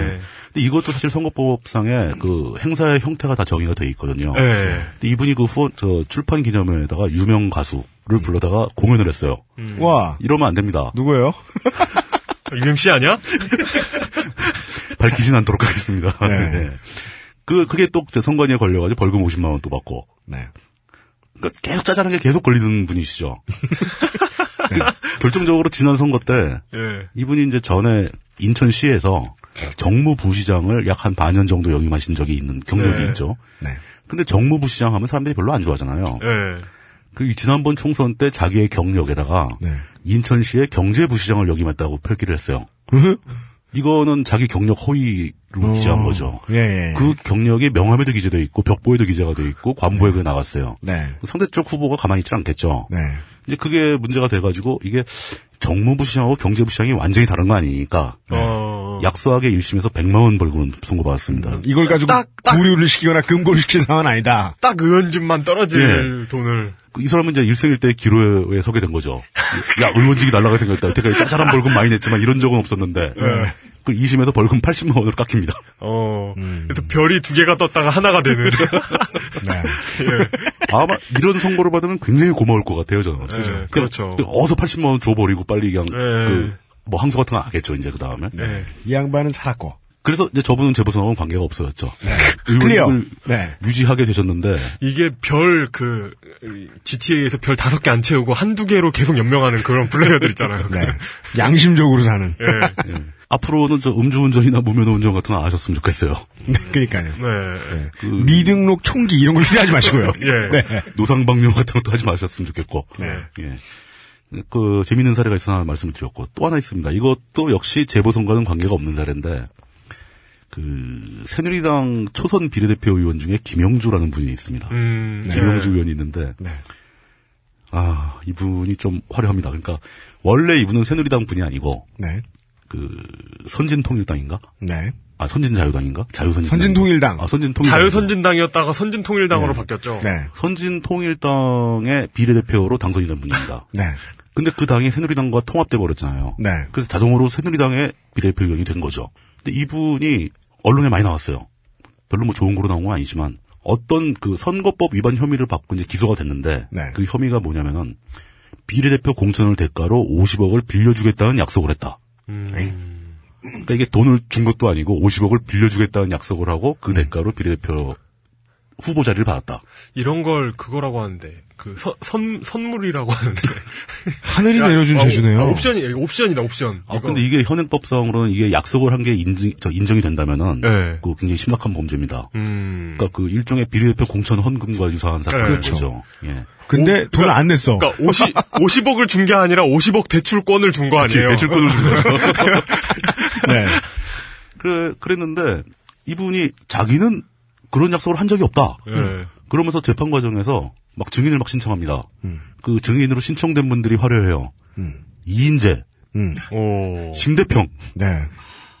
근데 이것도 사실 선거법상에 그 행사의 형태가 다 정의가 돼 있거든요. 예. 근데 이분이 그 출판 기념회에다가 유명 가수를 불러다가 공연을 했어요. 와. 이러면 안 됩니다. 누구예요? UMC 아니야? 밝히진 않도록 하겠습니다. 네. 네. 그게 또 선관위에 걸려가지고 벌금 50만 원 또 받고. 네. 그러니까 계속 짜잘하게 계속 걸리는 분이시죠. 네. 결정적으로 지난 선거 때 네. 이분이 이제 전에 인천시에서 정무부시장을 약 한 반년 정도 역임하신 적이 있는 경력이 네. 있죠. 네. 근데 정무부시장 하면 사람들이 별로 안 좋아하잖아요. 네. 그 지난번 총선 때 자기의 경력에다가 네. 인천시의 경제부시장을 역임했다고 표기를 했어요. 이거는 자기 경력 허위로 기재한 거죠. 예, 예. 그 경력이 명함에도 기재돼 있고 벽보에도 기재가 돼 있고 관보에도 나왔어요. 네. 상대쪽 후보가 가만히 있지 않겠죠. 네. 이제 그게 문제가 돼가지고 이게 정무부 시장하고 경제부 시장이 완전히 다른 거 아니니까 약소하게 1심에서 100만 원 벌금 선고받았습니다. 이걸 가지고 무료를 시키거나 금고를 시킨 상황은 아니다. 딱 의원진만 떨어질 예. 돈을. 이 사람은 이제 일생일대 기로에 서게 된 거죠. 야 의원직이 날아갈 생각했다. 되게 짜잘한 벌금 많이 냈지만 이런 적은 없었는데. 예. 2심에서 벌금 80만 원으로 깎입니다. 그래서 별이 두 개가 떴다가 하나가 되는. 네. 예. 아마 이런 선고를 받으면 굉장히 고마울 것 같아요, 저는. 예, 그렇죠. 어서 80만 원 줘버리고 빨리 그냥 예. 뭐 항소 같은 거 하겠죠, 이제 그 다음에. 네. 이 양반은 살았고. 그래서 이제 저분은 재보선하고는 관계가 없어졌죠. 네. 의원을 네. 유지하게 되셨는데 이게 별 GTA에서 별 5개 안 채우고 한두 개로 계속 연명하는 그런 플레이어들 있잖아요. 네. 양심적으로 사는. 네. 네. 앞으로는 저 음주운전이나 무면허운전 같은 거 안 하셨으면 좋겠어요. 네, 그러니까요. 네. 네. 미등록 총기 이런 거 휴대하지 마시고요. 네. 네. 노상방뇨 같은 것도 하지 마셨으면 좋겠고. 네. 네. 재밌는 사례가 있어서 하나 말씀을 드렸고 또 하나 있습니다. 이것도 역시 재보선과는 관계가 없는 사례인데. 새누리당 초선 비례대표 의원 중에 김영주라는 분이 있습니다. 김영주 네. 의원이 있는데, 네. 아, 이분이 좀 화려합니다. 그러니까, 원래 이분은 새누리당 분이 아니고, 네. 선진통일당인가? 네. 아, 선진자유당인가? 자유선진당. 선진통일당. 아, 선진통일당. 자유선진당이었다가 선진통일당으로 네. 바뀌었죠. 네. 선진통일당의 비례대표로 당선이 된 분입니다. 네. 근데 그 당이 새누리당과 통합돼버렸잖아요. 네. 그래서 자동으로 새누리당의 비례대표 의원이 된 거죠. 근데 이분이 언론에 많이 나왔어요. 별로 뭐 좋은 거로 나온 건 아니지만 어떤 선거법 위반 혐의를 받고 이제 기소가 됐는데 네. 그 혐의가 뭐냐면은 비례대표 공천을 대가로 50억을 빌려주겠다는 약속을 했다. 그러니까 이게 돈을 준 것도 아니고 50억을 빌려주겠다는 약속을 하고 그 대가로 비례대표 후보 자리를 받았다. 이런 걸 그거라고 하는데 선물이라고 하는데 하늘이 내려준 재주네요. 옵션이다 옵션. 아 근데 이게 현행법상으로는 이게 약속을 한 게 인정이 된다면은 네. 그 굉장히 심각한 범죄입니다. 그러니까 그 일종의 비례대표 공천 헌금과 유사한 사건인 네. 거죠. 예. 근데 돈을 안 냈어. 그러니까 50억을 준 게 아니라 50억 대출권을 준 거 아니에요? 대출권을 준 거죠. 네. 그랬는데 이분이 자기는 그런 약속을 한 적이 없다. 예. 그러면서 재판 과정에서 막 증인을 막 신청합니다. 그 증인으로 신청된 분들이 화려해요. 이인재, 심대평, 네.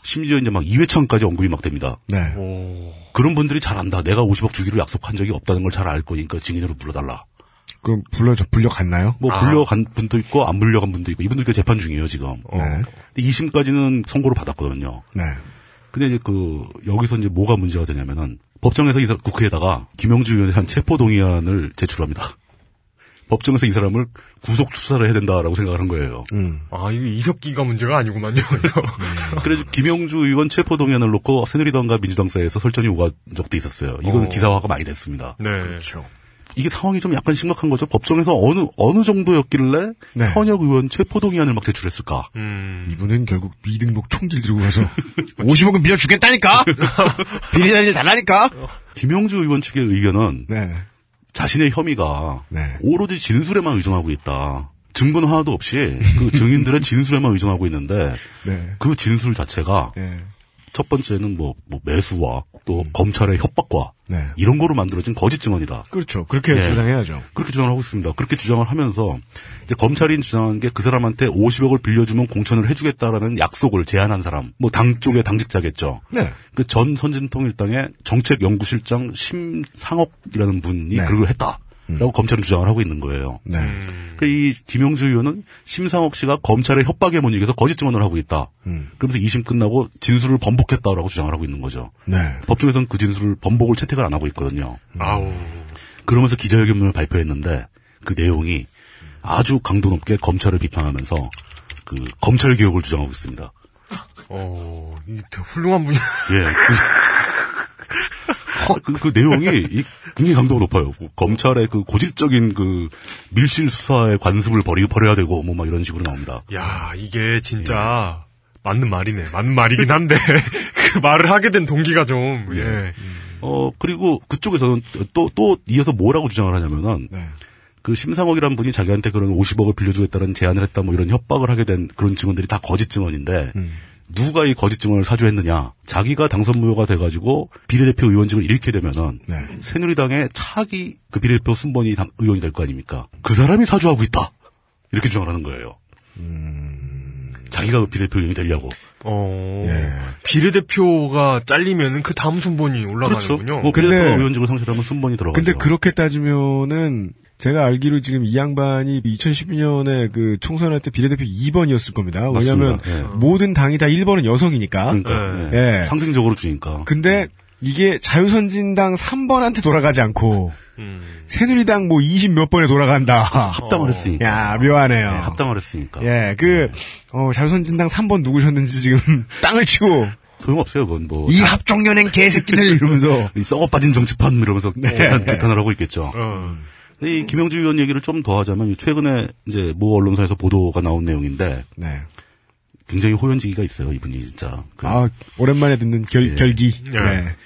심지어 이제 막 이회창까지 언급이 막 됩니다. 네. 오. 그런 분들이 잘 안다. 내가 50억 주기로 약속한 적이 없다는 걸 잘 알 거니까 증인으로 불러달라. 그럼 불려갔나요? 뭐 불려간 분도 있고 안 불려간 분도 있고 이분들께 재판 중이에요 지금. 네. 근데 2심까지는 선고를 받았거든요. 네. 근데 이제 여기서 이제 뭐가 문제가 되냐면은. 법정에서 국회에다가 김영주 의원에 대한 체포동의안을 제출합니다. 법정에서 이 사람을 구속 수사를 해야 된다라고 생각을 한 거예요. 아, 이거 이석기가 문제가 아니구만요. 그래서 김영주 의원 체포동의안을 놓고 새누리당과 민주당 사이에서 설전이 오간 적도 있었어요. 이건 기사화가 많이 됐습니다. 네. 그렇죠. 이게 상황이 좀 약간 심각한 거죠. 법정에서 어느 정도였길래 네. 현역 의원 체포동의안을 막 제출했을까? 이분은 결국 미등록 총기를 들고 가서 50억은 밀어주겠다니까? 비리자리를 달라니까? 김영주 의원 측의 의견은 네. 자신의 혐의가 네. 오로지 진술에만 의존하고 있다. 증거는 하나도 없이 그 증인들의 진술에만 의존하고 있는데 네. 그 진술 자체가 네. 첫 번째는 뭐 매수와 또 검찰의 협박과 네. 이런 거로 만들어진 거짓 증언이다. 그렇죠. 그렇게 네. 주장해야죠. 그렇게 주장을 하고 있습니다. 그렇게 주장을 하면서 이제 검찰이 주장한 게 그 사람한테 50억을 빌려주면 공천을 해주겠다라는 약속을 제안한 사람, 뭐 당 쪽의 당직자겠죠. 네. 그 전 선진통일당의 정책연구실장 심상옥이라는 분이 네. 그걸 했다. 라고 검찰은 주장을 하고 있는 거예요. 네. 이 김영주 의원은 심상옥 씨가 검찰의 협박에 못 이겨서 거짓 증언을 하고 있다. 그러면서 2심 끝나고 진술을 번복했다라고 주장을 하고 있는 거죠. 네. 법정에서는 그 진술을 번복을 채택을 안 하고 있거든요. 아우. 그러면서 기자회견을 발표했는데 그 내용이 아주 강도 높게 검찰을 비판하면서 검찰 개혁을 주장하고 있습니다. 이 훌륭한 분이. 예. 그 내용이 굉장히 강도가 높아요. 검찰의 고질적인 밀실 수사에 관습을 버려야 되고 뭐 막 이런 식으로 나옵니다. 야, 이게 진짜 예. 맞는 말이네. 맞는 말이긴 한데 그 말을 하게 된 동기가 좀 예. 그리고 그쪽에서는 또 이어서 뭐라고 주장을 하냐면은 네. 그 심상옥이라는 분이 자기한테 그런 50억을 빌려주겠다는 제안을 했다 뭐 이런 협박을 하게 된 그런 증언들이 다 거짓 증언인데 누가 이 거짓 증언을 사주했느냐? 자기가 당선 무효가 돼가지고 비례대표 의원직을 잃게 되면은 네. 새누리당의 차기 비례대표 순번이 의원이 될 거 아닙니까? 그 사람이 사주하고 있다. 이렇게 주장하는 거예요. 자기가 그 비례대표가 되려고. 예. 비례대표가 잘리면은 그 다음 순번이 올라가는군요. 그렇죠. 뭐 비례대표 의원직을 상실하면 순번이 들어가죠. 근데 그렇게 따지면은 제가 알기로 지금 이 양반이 2012년에 그 총선할 때 비례대표 2번이었을 겁니다. 왜냐하면 예. 모든 당이 다 1번은 여성이니까. 그러니까. 예. 예. 상징적으로 주니까. 근데 이게 자유선진당 3번한테 돌아가지 않고 새누리당 뭐 20몇 번에 돌아간다. 합당을 했으니까. 야, 묘하네요. 네, 합당을 했으니까. 예, 그 자유선진당 3번 누구셨는지 지금 땅을 치고 소용없어요, 그건 뭐. 이 합종연행 개새끼들 이러면서 썩어 빠진 정치판 이러면서 개탄을 하고 있겠죠. 근데 이 김영주 의원 얘기를 좀 더 하자면 최근에 이제 모 언론사에서 보도가 나온 내용인데. 네. 굉장히 호연지기가 있어요, 이분이 진짜. 아, 오랜만에 듣는 결기. 네. 네.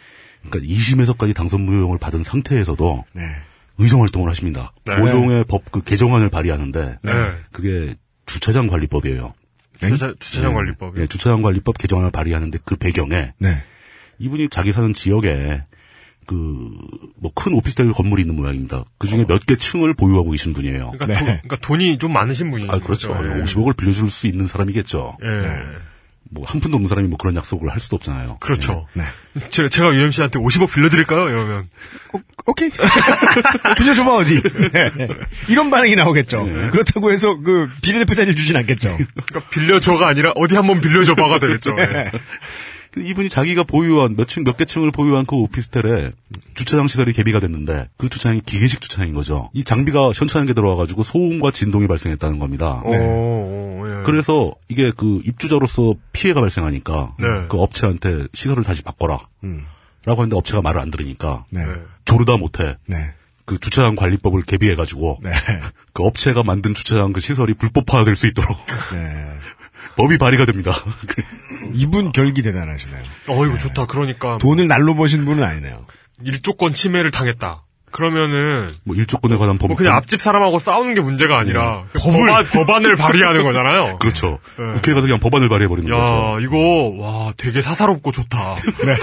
그러니까 2심에서까지 당선 무효용을 받은 상태에서도 네. 의정 활동을 하십니다. 네. 5종의 법 그 개정안을 발의하는데 네. 그게 주차장 관리법이에요. 주차장 관리법. 예, 주차장 관리법 개정안을 발의하는데 그 배경에 네. 이분이 자기 사는 지역에 그 뭐 큰 오피스텔 건물이 있는 모양입니다. 그 중에 몇 개 층을 보유하고 계신 분이에요. 그러니까, 네. 그러니까 돈이 좀 많으신 분이죠. 아, 그렇죠. 예. 50억을 빌려줄 수 있는 사람이겠죠. 예. 네. 뭐 한 푼도 없는 사람이 뭐 그런 약속을 할 수도 없잖아요. 그렇죠. 네. 네. 제가 UMC한테 50억 빌려드릴까요? 이러면 오케이. 빌려줘봐 어디. 네. 이런 반응이 나오겠죠. 네. 그렇다고 해서 그 비례대표 자리를 주진 않겠죠. 그러니까 빌려줘가 아니라 어디 한번 빌려줘봐가 되겠죠. 네. 네. 이분이 자기가 보유한 몇 개 층을 보유한 그 오피스텔에 주차장 시설이 개비가 됐는데 그 주차장이 기계식 주차장인 거죠. 이 장비가 현차장에 들어와가지고 소음과 진동이 발생했다는 겁니다. 네. 예. 그래서 이게 그 입주자로서 피해가 발생하니까 네. 그 업체한테 시설을 다시 바꿔라 라고 하는데 업체가 말을 안 들으니까 네. 조르다 못해 네. 그 주차장 관리법을 개비해가지고 네. 그 업체가 만든 주차장 그 시설이 불법화될 수 있도록 네. 법이 발의가 됩니다. 이분 결기 대단하시네요. 이거 네. 좋다. 그러니까 돈을 날로 버신 분은 아니네요. 일조권 침해를 당했다. 그러면은 뭐 일조권에 관한 법 뭐 그냥 앞집 사람하고 싸우는 게 문제가 아니라 법안을 발의하는 거잖아요. 그렇죠. 네. 국회에 가서 그냥 법안을 발의해 버리는 거죠. 이거 와 되게 사사롭고 좋다. 네.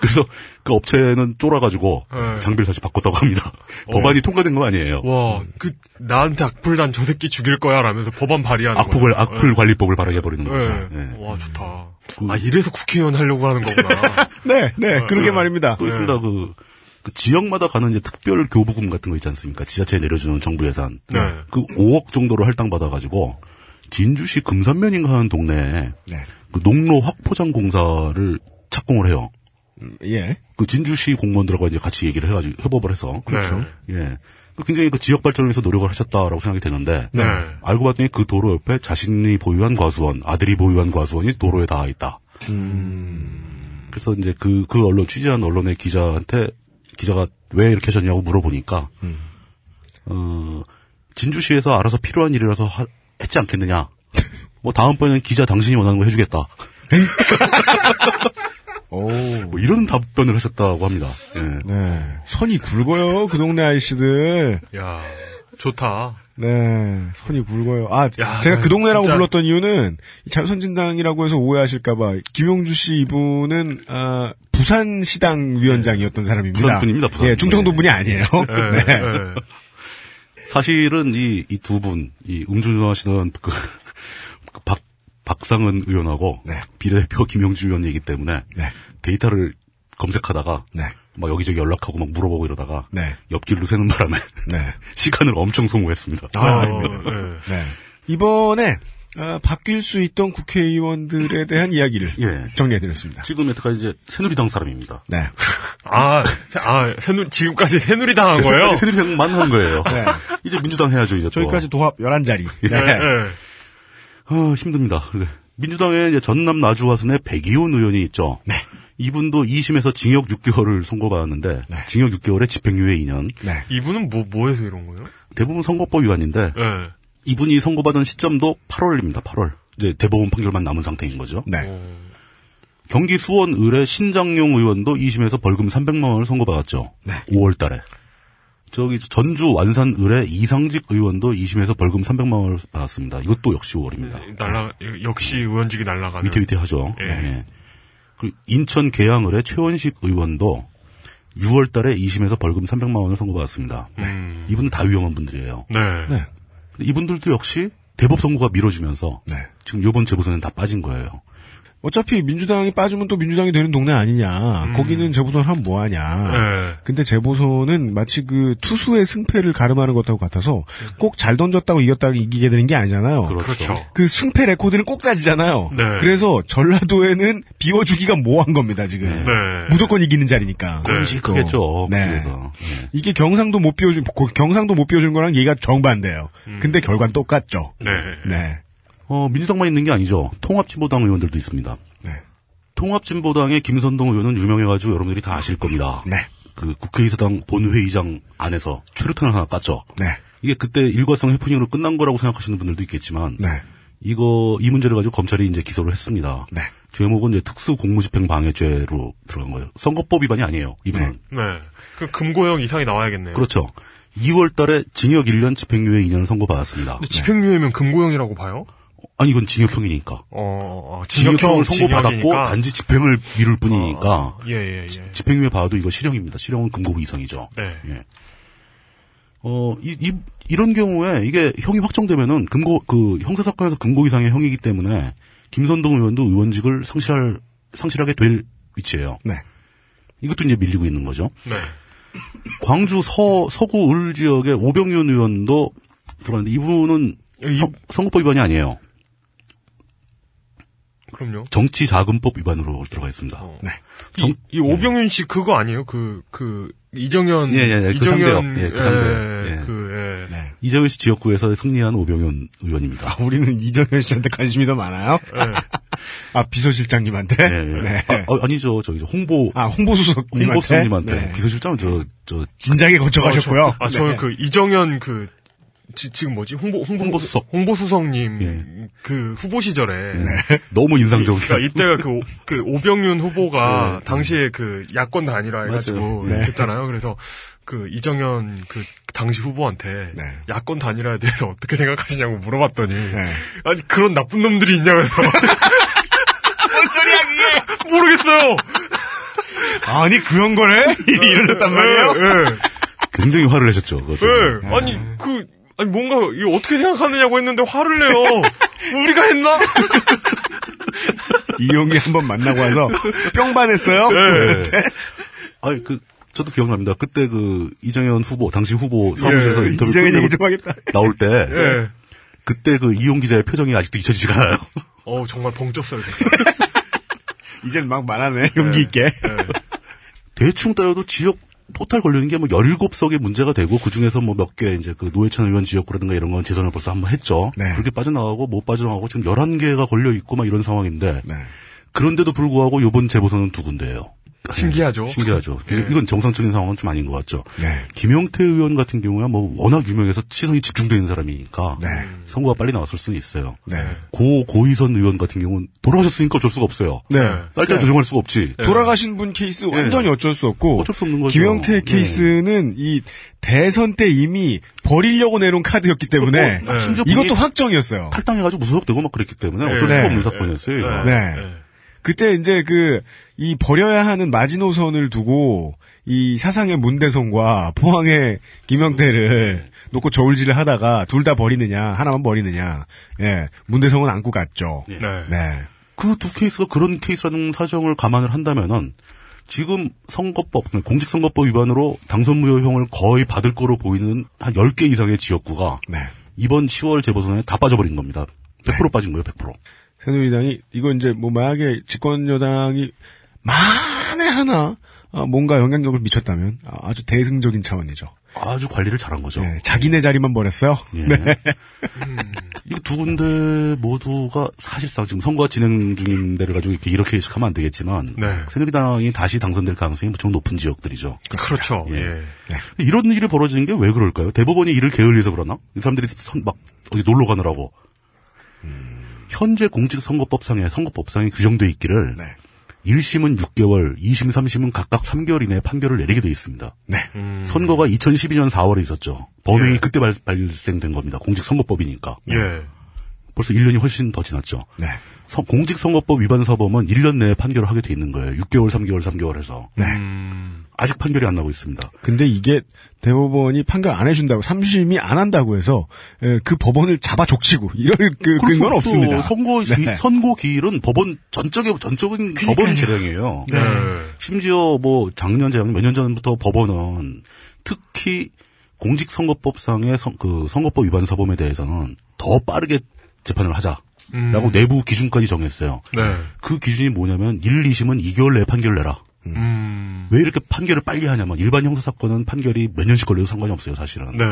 그래서 그 업체는 쫄아가지고 네. 장비를 다시 바꿨다고 합니다. 법안이 통과된 건 아니에요. 와 그 나한테 악플 난 저 새끼 죽일 거야 라면서 법안 발의하는 거예요. 악플 관리법을 발의해 버리는 네. 거죠. 네. 와 좋다. 이래서 국회의원 하려고 하는 거구나. 네, 그러게 말입니다. 또 있습니다. 네. 그 지역마다 가는 이제 특별 교부금 같은 거 있지 않습니까? 지자체에 내려주는 정부 예산. 네. 그 5억 정도를 할당받아가지고 진주시 금산면인가 하는 동네에 네. 그 농로 확포장 공사를 착공을 해요. 예. 그 진주시 공무원들하고 이제 같이 얘기를 해가지고 협업을 해서. 그렇죠. 네. 예. 굉장히 그 지역 발전을 위해서 노력을 하셨다라고 생각이 되는데. 네. 알고 봤더니 그 도로 옆에 자신이 보유한 과수원, 아들이 보유한 과수원이 도로에 닿아 있다. 그래서 이제 그 언론, 취재한 언론의 기자가 왜 이렇게 하셨냐고 물어보니까 진주시에서 알아서 필요한 일이라서 했지 않겠느냐. 뭐 다음번에는 기자 당신이 원하는 거 해주겠다. 오. 뭐 이런 답변을 하셨다고 합니다. 예. 네. 선이 굵어요 그 동네 아이씨들. 야 좋다. 네. 선이 굵어요. 제가 그 동네라고 진짜... 불렀던 이유는 자유선진당이라고 해서 오해하실까봐 김용주 씨 이분은 부산시당 위원장이었던 사람입니다. 부산분입니다. 부산. 예, 충청도 분이 아니에요. 네. 네. 사실은 이 두 분, 이 음주운전하시는 그 박상은 의원하고 네. 비례대표 김용주 의원이기 때문에 네. 데이터를 검색하다가 네. 막 여기저기 연락하고 막 물어보고 이러다가 네. 옆길로 새는 바람에 네. 시간을 엄청 소모했습니다. 네. 이번에 바뀔 수 있던 국회의원들에 대한 이야기를 예. 정리해드렸습니다. 지금 여태까지 이제 새누리당 사람입니다. 네. 지금까지 새누리당 한 거예요? 새누리당만 한 거예요. 네. 이제 민주당 해야죠. 이제 저희까지 도합 11자리. 네. 네. 힘듭니다. 네. 민주당에 이제 전남 나주화순의 백이훈 의원이 있죠. 네. 이분도 2심에서 징역 6개월을 선고받았는데 네. 징역 6개월에 집행유예 2년. 네. 이분은 뭐 해서 이런 거예요? 대부분 선거법 위반인데 네. 이분이 선고받은 시점도 8월입니다. 8월. 이제 대법원 판결만 남은 상태인 거죠. 네. 경기 수원 의뢰 신장용 의원도 2심에서 벌금 300만 원을 선고받았죠. 네. 5월 달에. 저기 전주 완산 의뢰 이상직 의원도 2심에서 벌금 300만 원을 받았습니다. 이것도 역시 5월입니다. 역시 의원직이 날아가는. 위태위태하죠. 예. 네. 그리고 인천 계양을의 최원식 의원도 6월 달에 2심에서 벌금 300만 원을 선고받았습니다. 이분은 다 위험한 분들이에요. 네. 네. 이분들도 역시 대법 선고가 미뤄지면서 네. 지금 요번 재보선은 다 빠진 거예요. 어차피 민주당이 빠지면 또 민주당이 되는 동네 아니냐. 거기는 재보선 하면 뭐하냐. 네. 근데 재보선은 마치 그 투수의 승패를 가름하는 것하고 같아서 꼭 잘 던졌다고 이겼다고 이기게 되는 게 아니잖아요. 그렇죠. 그 승패 레코드는 꼭 따지잖아요. 네. 그래서 전라도에는 비워주기가 모호한 겁니다. 지금. 네. 무조건 이기는 자리니까. 네. 그렇겠죠. 네. 그래서. 네. 이게 경상도 못 비워준 거랑 얘기가 정반대예요. 근데 결과는 똑같죠. 네. 네. 민주당만 있는 게 아니죠. 통합진보당 의원들도 있습니다. 네. 통합진보당의 김선동 의원은 유명해가지고 여러분들이 다 아실 겁니다. 네. 그 국회의사당 본회의장 안에서 최루탄을 하나 깠죠. 네. 이게 그때 일과성 해프닝으로 끝난 거라고 생각하시는 분들도 있겠지만, 네. 이 문제를 가지고 검찰이 이제 기소를 했습니다. 네. 죄목은 이제 특수공무집행방해죄로 들어간 거예요. 선거법 위반이 아니에요. 이분은. 네. 네. 그 금고형 이상이 나와야겠네요. 그렇죠. 2월 달에 징역 1년 집행유예 2년을 선고받았습니다. 근데 집행유예면 네. 금고형이라고 봐요? 아니 이건 징역형이니까. 징역형을 선고받았고 단지 집행을 미룰 뿐이니까. 집행유예 봐도 이거 실형입니다. 실형은 금고부 이상이죠. 네. 예. 이런 경우에 이게 형이 확정되면은 형사 사건에서 금고 이상의 형이기 때문에 김선동 의원도 의원직을 상실하게 될 위치예요. 네. 이것도 이제 밀리고 있는 거죠. 네. 광주 서구 을 지역의 오병윤 의원도 들어갔는데 이분은 선거법 위반이 아니에요. 그럼요. 정치자금법 위반으로 들어가 있습니다. 네. 이 오병윤 씨 그거 아니에요? 이정현. 그 상대요. 이정현 씨 지역구에서 승리한 오병윤 의원입니다. 아, 우리는 이정현 씨한테 관심이 더 많아요? 네. 아, 비서실장님한테? 네. 네. 아, 아니죠. 저기, 홍보수석님한테. 홍보수석님한테. 네. 비서실장은 진작에 거쳐가셨고요. 저는 이정현 지금 뭐지? 홍보수석님, 예. 후보 시절에. 네. 너무 인상적이야. 그러니까 이때가 오병윤 후보가, 네. 당시에 야권 단일화 해가지고, 네. 했잖아요. 그래서, 이정현, 당시 후보한테, 네. 야권 단일화에 대해서 어떻게 생각하시냐고 물어봤더니, 네. 아니, 그런 나쁜 놈들이 있냐면서. 뭔 소리야, 그게! 모르겠어요! 아니, 그런 거네? 이러셨단 말이에요? 네. 굉장히 화를 내셨죠, 그것도. 네. 아니, 아니 뭔가 이거 어떻게 생각하느냐고 했는데 화를 내요. 우리가 했나? 이용이 한번 만나고 와서 뿅 반했어요. 네. 아니 저도 기억납니다. 그때 이정현 후보 당시 후보 사무실에서 네. 인터뷰 끝내고 나올 때 네. 그때 이용 기자의 표정이 아직도 잊혀지지가 않아요. 정말 벙쪘어요. 이젠 막 말하네 용기 있게. 네. 대충 따라도 지역 토탈 걸리는 게 17석의 문제가 되고, 그 중에서 몇 개, 이제 노회찬 의원 지역구라든가 이런 건 재선을 벌써 한번 했죠. 네. 그렇게 빠져나가고, 못 빠져나가고, 지금 11개가 걸려있고, 이런 상황인데, 네. 그런데도 불구하고, 요번 재보선은 2군데예요 신기하죠? 신기하죠. 네. 이건 정상적인 상황은 좀 아닌 것 같죠. 네. 김용태 의원 같은 경우야, 워낙 유명해서 시선이 집중되는 사람이니까, 네. 선거가 빨리 나왔을 수는 있어요. 네. 고희선 의원 같은 경우는 돌아가셨으니까 어쩔 수가 없어요. 네. 날짜 조정할 수가 없지. 네. 돌아가신 분 케이스 완전히 어쩔 수 없고, 어쩔 수 없는 거죠. 김용태 케이스는 이 대선 때 이미 버리려고 내놓은 카드였기 때문에, 심지어 이것도 확정이었어요. 탈당해가지고 무소속되고 그랬기 때문에 어쩔 수가 없는 사건이었어요. 이거. 네. 그때 이제 이 버려야 하는 마지노선을 두고 이 사상의 문대성과 포항의 김영태를 놓고 저울질을 하다가 둘 다 버리느냐 하나만 버리느냐. 예, 문대성은 안고 갔죠. 네. 네. 그 두 케이스가 그런 케이스라는 사정을 감안을 한다면은 지금 선거법 공직선거법 위반으로 당선무효형을 거의 받을 거로 보이는 한 10개 이상의 지역구가 네. 이번 10월 재보선에 다 빠져버린 겁니다. 100% 네. 빠진 거예요. 100%. 새누리당이 이거 이제 만약에 집권 여당이 만에 하나 뭔가 영향력을 미쳤다면 아주 대승적인 차원이죠. 아주 관리를 잘한 거죠. 네, 자기네 자리만 버렸어요. 예. 네. 이 두 군데 모두가 사실상 지금 선거가 진행 중인 데를 가지고 이렇게 예측하면 안 되겠지만 네. 새누리당이 다시 당선될 가능성이 무척 높은 지역들이죠. 그렇죠. 예. 예. 네. 이런 일이 벌어지는 게 왜 그럴까요? 대법원이 이를 게을리해서 그러나? 이 사람들이 막 어디 놀러 가느라고. 현재 공직선거법상에 규정되어 있기를 네. 1심은 6개월, 2심, 3심은 각각 3개월 이내에 판결을 내리게 돼 있습니다. 네. 선거가 2012년 4월에 있었죠. 범행이 예. 그때 발생된 겁니다. 공직선거법이니까. 예. 벌써 1년이 훨씬 더 지났죠. 네. 공직선거법 위반 사범은 1년 내에 판결을 하게 돼 있는 거예요. 6개월, 3개월, 3개월 해서. 네. 아직 판결이 안 나고 있습니다. 근데 이게 대법원이 판결 안 해준다고, 삼심이 안 한다고 해서 그 법원을 잡아 족치고 이럴 근거는 없습니다. 선고 기일은 법원 전적인 법원 재량이에요. 네. 심지어 뭐 작년 재량 몇 년 전부터 법원은 특히 공직선거법상의 선거법 위반 사범에 대해서는 더 빠르게 재판을 하자. 라고 내부 기준까지 정했어요. 네. 그 기준이 뭐냐면 1, 2심은 2개월 내에 판결을 내라. 왜 이렇게 판결을 빨리 하냐면 일반 형사사건은 판결이 몇 년씩 걸려도 상관이 없어요, 사실은. 네.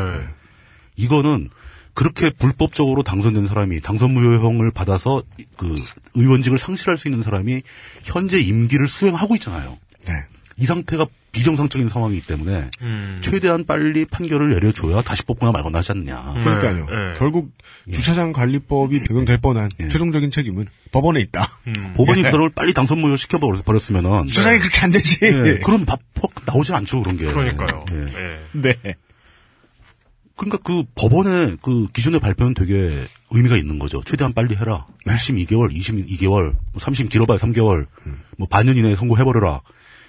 이거는 그렇게 불법적으로 당선된 사람이 당선무효형을 받아서 그 의원직을 상실할 수 있는 사람이 현재 임기를 수행하고 있잖아요. 네. 이 상태가 비정상적인 상황이기 때문에 최대한 빨리 판결을 내려줘야 다시 뽑거나 말거나 하지 않느냐. 그러니까요. 네. 결국 주차장 관리법이 적용될 뻔한 최종적인 책임은 법원에 있다. 법원이 그 사람을 빨리 당선무효 시켜버렸으면은 주차장이 그렇게 안 되지. 네. 그럼 밥 나오질 않죠, 그런 게. 그러니까요. 네. 네. 네. 그러니까 그 법원의 그 기준의 발표는 되게 의미가 있는 거죠. 최대한 빨리 해라. 1심 2개월, 2심 2개월, 3심 길어봐야 3개월, 뭐 반년 이내에 선고해버려라.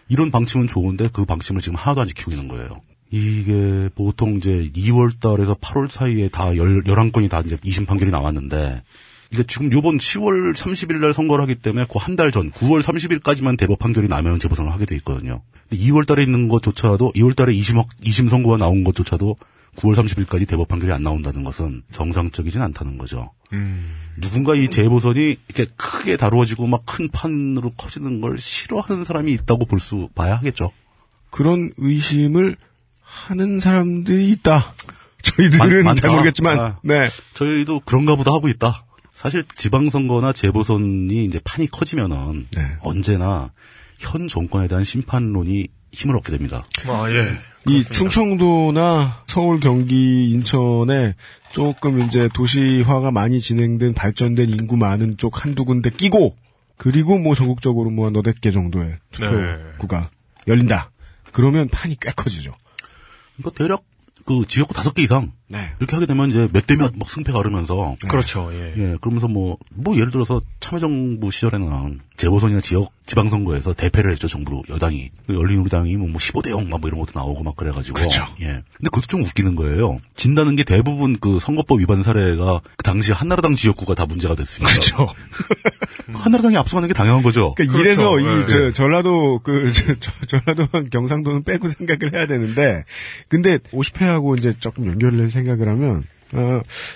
이런 방침은 좋은데 그 방침을 지금 하나도 안 지키고 있는 거예요. 이게 보통 이제 2월 달에서 8월 사이에 다 11건이 다 이제 2심 판결이 나왔는데 이게 지금 요번 10월 30일 날 선거를 하기 때문에 그 한 달 전 9월 30일까지만 대법 판결이 나면 재보선을 하게 돼 있거든요. 근데 2월 달에 있는 것조차도 2월 달에 2심 선고가 나온 것조차도 9월 30일까지 대법 판결이 안 나온다는 것은 정상적이진 않다는 거죠. 누군가 이 재보선이 이렇게 크게 다루어지고 막 큰 판으로 커지는 걸 싫어하는 사람이 있다고 봐야 하겠죠. 그런 의심을 하는 사람들이 있다. 저희들은 잘 모르겠지만, 네. 저희도 그런가 보다 하고 있다. 사실 지방선거나 재보선이 이제 판이 커지면은 언제나 현 정권에 대한 심판론이 힘을 얻게 됩니다. 아, 예. 이 그렇습니다. 충청도나 서울, 경기, 인천에 조금 이제 도시화가 많이 진행된 발전된 인구 많은 쪽 한두 군데 끼고 그리고 뭐 전국적으로 뭐 너댓 개 정도의 투표구가 열린다. 그러면 판이 꽤 커지죠. 그러니까 대략 그 지역구 5개 이상 이렇게 하게 되면 이제 몇 대 몇 막 승패가 흐르면서 그렇죠. 예. 그러면서 뭐 예를 들어서 참여정부 시절에는 재보선이나 지방선거에서 대패를 했죠. 정부 여당이 열린우리당이 뭐 15대 0 막 뭐 이런 것도 나오고 막 그래가지고 그렇죠. 예. 근데 그것도 좀 웃기는 거예요. 진다는 게 대부분 그 선거법 위반 사례가 그 당시 한나라당 지역구가 다 문제가 됐으니까 그렇죠. 한나라당이 앞서가는 게 당연한 거죠. 그러니까 그렇죠. 이래서 이 전라도 전라도와 경상도는 빼고 생각을 해야 되는데 근데 50회하고 이제 조금 연결을 해서 생각을 하면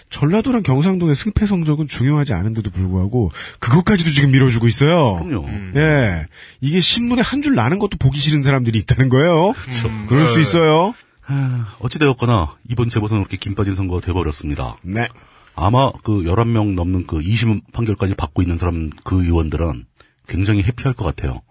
전라도랑 경상도의 승패 성적은 중요하지 않은데도 불구하고 그것까지도 지금 밀어주고 있어요. 그럼요. 예, 이게 신문에 한 줄 나는 것도 보기 싫은 사람들이 있다는 거예요. 그렇죠. 그럴 수 있어요. 어찌되었거나 이번 재보선은 그렇게 김 빠진 선거가 돼버렸습니다. 네. 아마 그 11명 넘는 그 2심 판결까지 받고 있는 사람 그 의원들은 굉장히 해피할 것 같아요.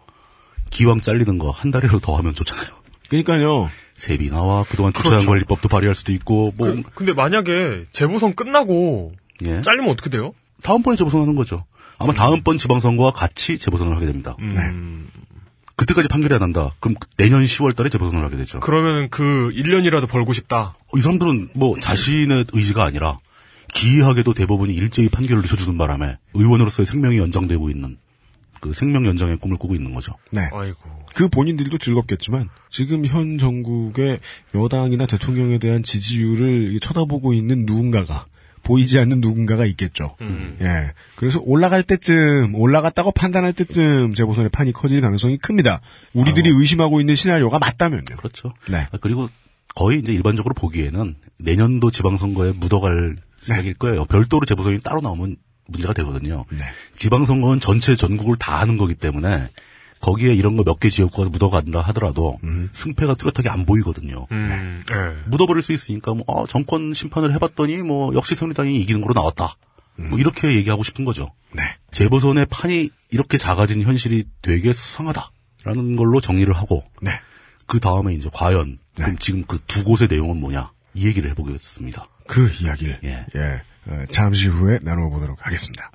기왕 잘리는 거 한 달이라도 더 하면 좋잖아요. 그러니까요. 세비 나와 그동안 주차장 관리법도 발의할 수도 있고 뭐. 근데 만약에 재보선 끝나고 잘리면 어떻게 돼요? 다음번에 재보선하는 거죠. 아마 다음번 지방선거와 같이 재보선을 하게 됩니다. 네. 그때까지 판결이 안 난다. 그럼 내년 10월 달에 재보선을 하게 되죠. 그러면 그 1년이라도 벌고 싶다. 이 사람들은 뭐 자신의 의지가 아니라 기이하게도 대법원이 일제히 판결을 내려주는 바람에 의원으로서의 생명이 연장되고 있는. 그 생명 연장의 꿈을 꾸고 있는 거죠. 네. 아이고. 그 본인들도 즐겁겠지만 지금 현 정국의 여당이나 대통령에 대한 지지율을 쳐다보고 있는 누군가가 보이지 않는 누군가가 있겠죠. 예. 그래서 올라갔다고 판단할 때쯤 재보선의 판이 커질 가능성이 큽니다. 우리들이 의심하고 있는 시나리오가 맞다면요. 그렇죠. 네. 그리고 거의 이제 일반적으로 보기에는 내년도 지방선거에 묻어갈 생각일 거예요. 별도로 재보선이 따로 나오면 문제가 되거든요. 네. 지방선거는 전체 전국을 다 하는 거기 때문에 거기에 이런 거 몇 개 지역구가 묻어간다 하더라도 승패가 뚜렷하게 안 보이거든요. 네. 묻어버릴 수 있으니까 정권 심판을 해봤더니 역시 새누리당이 이기는 거로 나왔다. 이렇게 얘기하고 싶은 거죠. 네. 재보선의 판이 이렇게 작아진 현실이 되게 수상하다라는 걸로 정리를 하고 그 다음에 이제 과연 그럼 지금 그 두 곳의 내용은 뭐냐 이 얘기를 해보겠습니다. 그 이야기를. 예. 잠시 후에 나눠보도록 하겠습니다.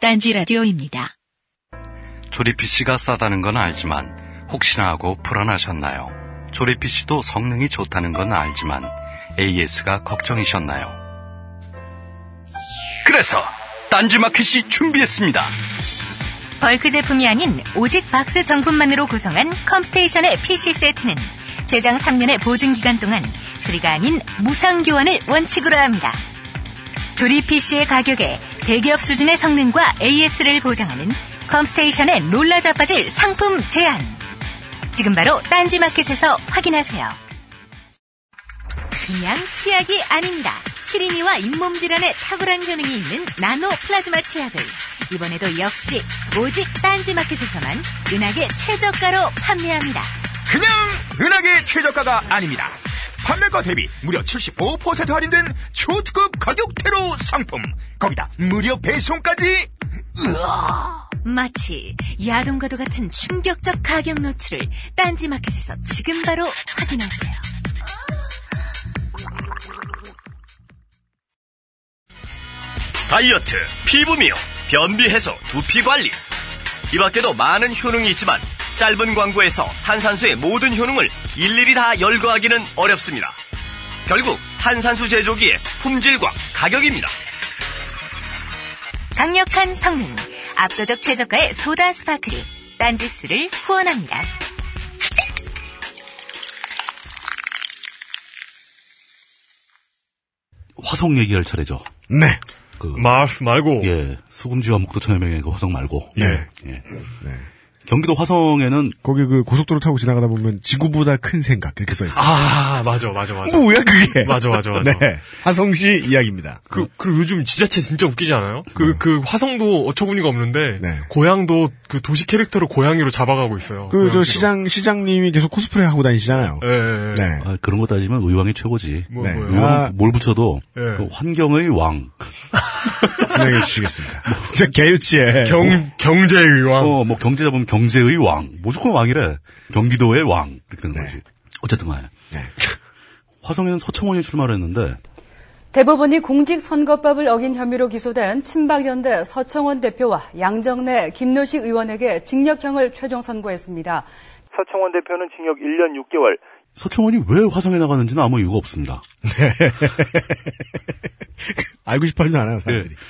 딴지 라디오입니다. 조립 PC가 싸다는 건 알지만 혹시나 하고 불안하셨나요? 조립 PC도 성능이 좋다는 건 알지만 AS가 걱정이셨나요? 그래서 딴지마켓이 준비했습니다. 벌크 제품이 아닌 오직 박스 정품만으로 구성한 컴스테이션의 PC 세트는 제작 3년의 보증기간 동안 수리가 아닌 무상교환을 원칙으로 합니다. 조립 PC의 가격에 대기업 수준의 성능과 AS를 보장하는 컴스테이션의 놀라자 빠질 상품 제안. 지금 바로 딴지마켓에서 확인하세요. 그냥 치약이 아닙니다. 시린이와 잇몸 질환에 탁월한 효능이 있는 나노 플라즈마 치약을 이번에도 역시 오직 딴지마켓에서만 은하계 최저가로 판매합니다. 그냥 은하계 최저가가 아닙니다. 판매가 대비 무려 75% 할인된 초특급 가격대로 상품. 거기다 무료 배송까지. 으아. 마치 야동과도 같은 충격적 가격 노출을 딴지마켓에서 지금 바로 확인하세요. 다이어트, 피부 미용, 변비 해소, 두피 관리. 이 밖에도 많은 효능이 있지만 짧은 광고에서 탄산수의 모든 효능을 일일이 다 열거하기는 어렵습니다. 결국 탄산수 제조기의 품질과 가격입니다. 강력한 성능, 압도적 최저가의 소다 스파클이 딴지스를 후원합니다. 화성 얘기할 차례죠. 네. 그 마을스 말고 예 수금지와 목도천여명의 그 화성 말고 예. 네. 경기도 화성에는 거기 그 고속도로 타고 지나가다 보면 지구보다 큰 생각 이렇게 써 있어요. 아 맞아. 뭐야 그게? 맞아. 네. 화성시 이야기입니다. 그리고 요즘 지자체 진짜 웃기지 않아요? 그 화성도 어처구니가 없는데 네. 고향도 그 도시 캐릭터로 고양이로 잡아가고 있어요. 그 저 시장님이 계속 코스프레 하고 다니시잖아요. 네. 아, 그런 거 따지면 의왕이 최고지. 네. 의왕 뭘 붙여도 네. 그 환경의 왕. 진행해 주시겠습니다. 뭐, 진짜 개유치해. 경제의 왕. 뭐 경제 잡으면 경제의 왕. 무조건 왕이래. 경기도의 왕. 이렇게 되는 네. 거지. 어쨌든 간에. 네. 화성에는 서청원이 출마를 했는데. 대법원이 공직선거법을 어긴 혐의로 기소된 친박연대 서청원 대표와 양정래 김노식 의원에게 징역형을 최종 선고했습니다. 서청원 대표는 징역 1년 6개월. 서청원이 왜 화성에 나가는지는 아무 이유가 없습니다. 알고 싶어하지도 않아요, 사람들이. 네.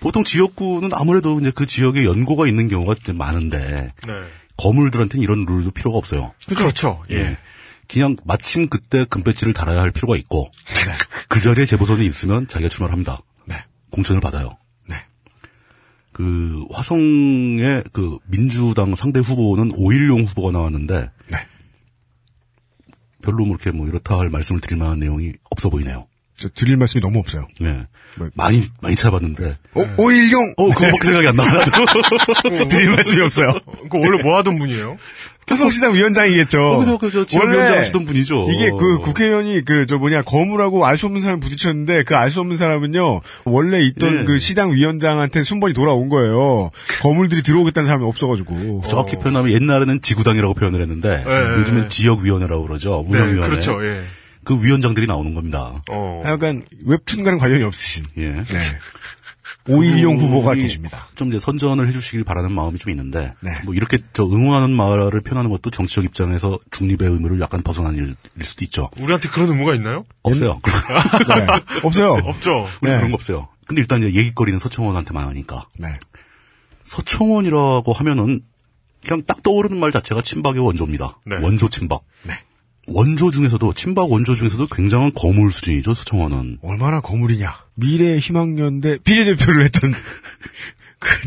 보통 지역구는 아무래도 이제 그 지역에 연고가 있는 경우가 많은데 네. 거물들한테는 이런 룰도 필요가 없어요. 그렇죠. 예. 네. 그냥 마침 그때 금배지를 달아야 할 필요가 있고 네. 그 자리에 재보선이 있으면 자기가 출마를 합니다. 네. 공천을 받아요. 네. 그 화성의 그 민주당 상대 후보는 오일용 후보가 나왔는데 네. 별로 그렇게 뭐 이렇다 할 말씀을 드릴 만한 내용이 없어 보이네요. 저 드릴 말씀이 너무 없어요. 네. 많이 찾아봤는데. 오일용! 그거밖에 생각이 안 나와요. 드릴 말씀이 없어요. 그 원래 뭐 하던 분이에요? 교성시당 위원장이겠죠. 거기서 그 지원위원장 하시던 분이죠. 이게 그 국회의원이 거물하고 알 수 없는 사람을 부딪혔는데 그 알 수 없는 사람은요, 원래 있던 예. 그 시당 위원장한테 순번이 돌아온 거예요. 거물들이 들어오겠다는 사람이 없어가지고. 정확히 표현하면 옛날에는 지구당이라고 표현을 했는데, 요즘엔 지역위원회라고 그러죠. 운영위원회. 네, 그렇죠, 예. 그 위원장들이 나오는 겁니다. 약간 웹툰과는 관련이 없으신 예. 네. 오일용 후보가 계십니다. 좀 이제 선전을 해주시길 바라는 마음이 좀 있는데 네. 뭐 이렇게 저 응원하는 말을 표현하는 것도 정치적 입장에서 중립의 의무를 약간 벗어난 일일 수도 있죠. 우리한테 그런 의무가 있나요? 없어요. 네. 없어요. 없죠. 우리 네. 그런 거 없어요. 근데 일단 이제 얘기거리는 서청원한테 많으니까. 네. 서청원이라고 하면은 그냥 딱 떠오르는 말 자체가 친박의 원조입니다. 네. 원조 친박. 네. 친박 원조 중에서도 굉장한 거물 수준이죠, 서청원은. 얼마나 거물이냐. 미래의 희망연대 비례대표를 했던,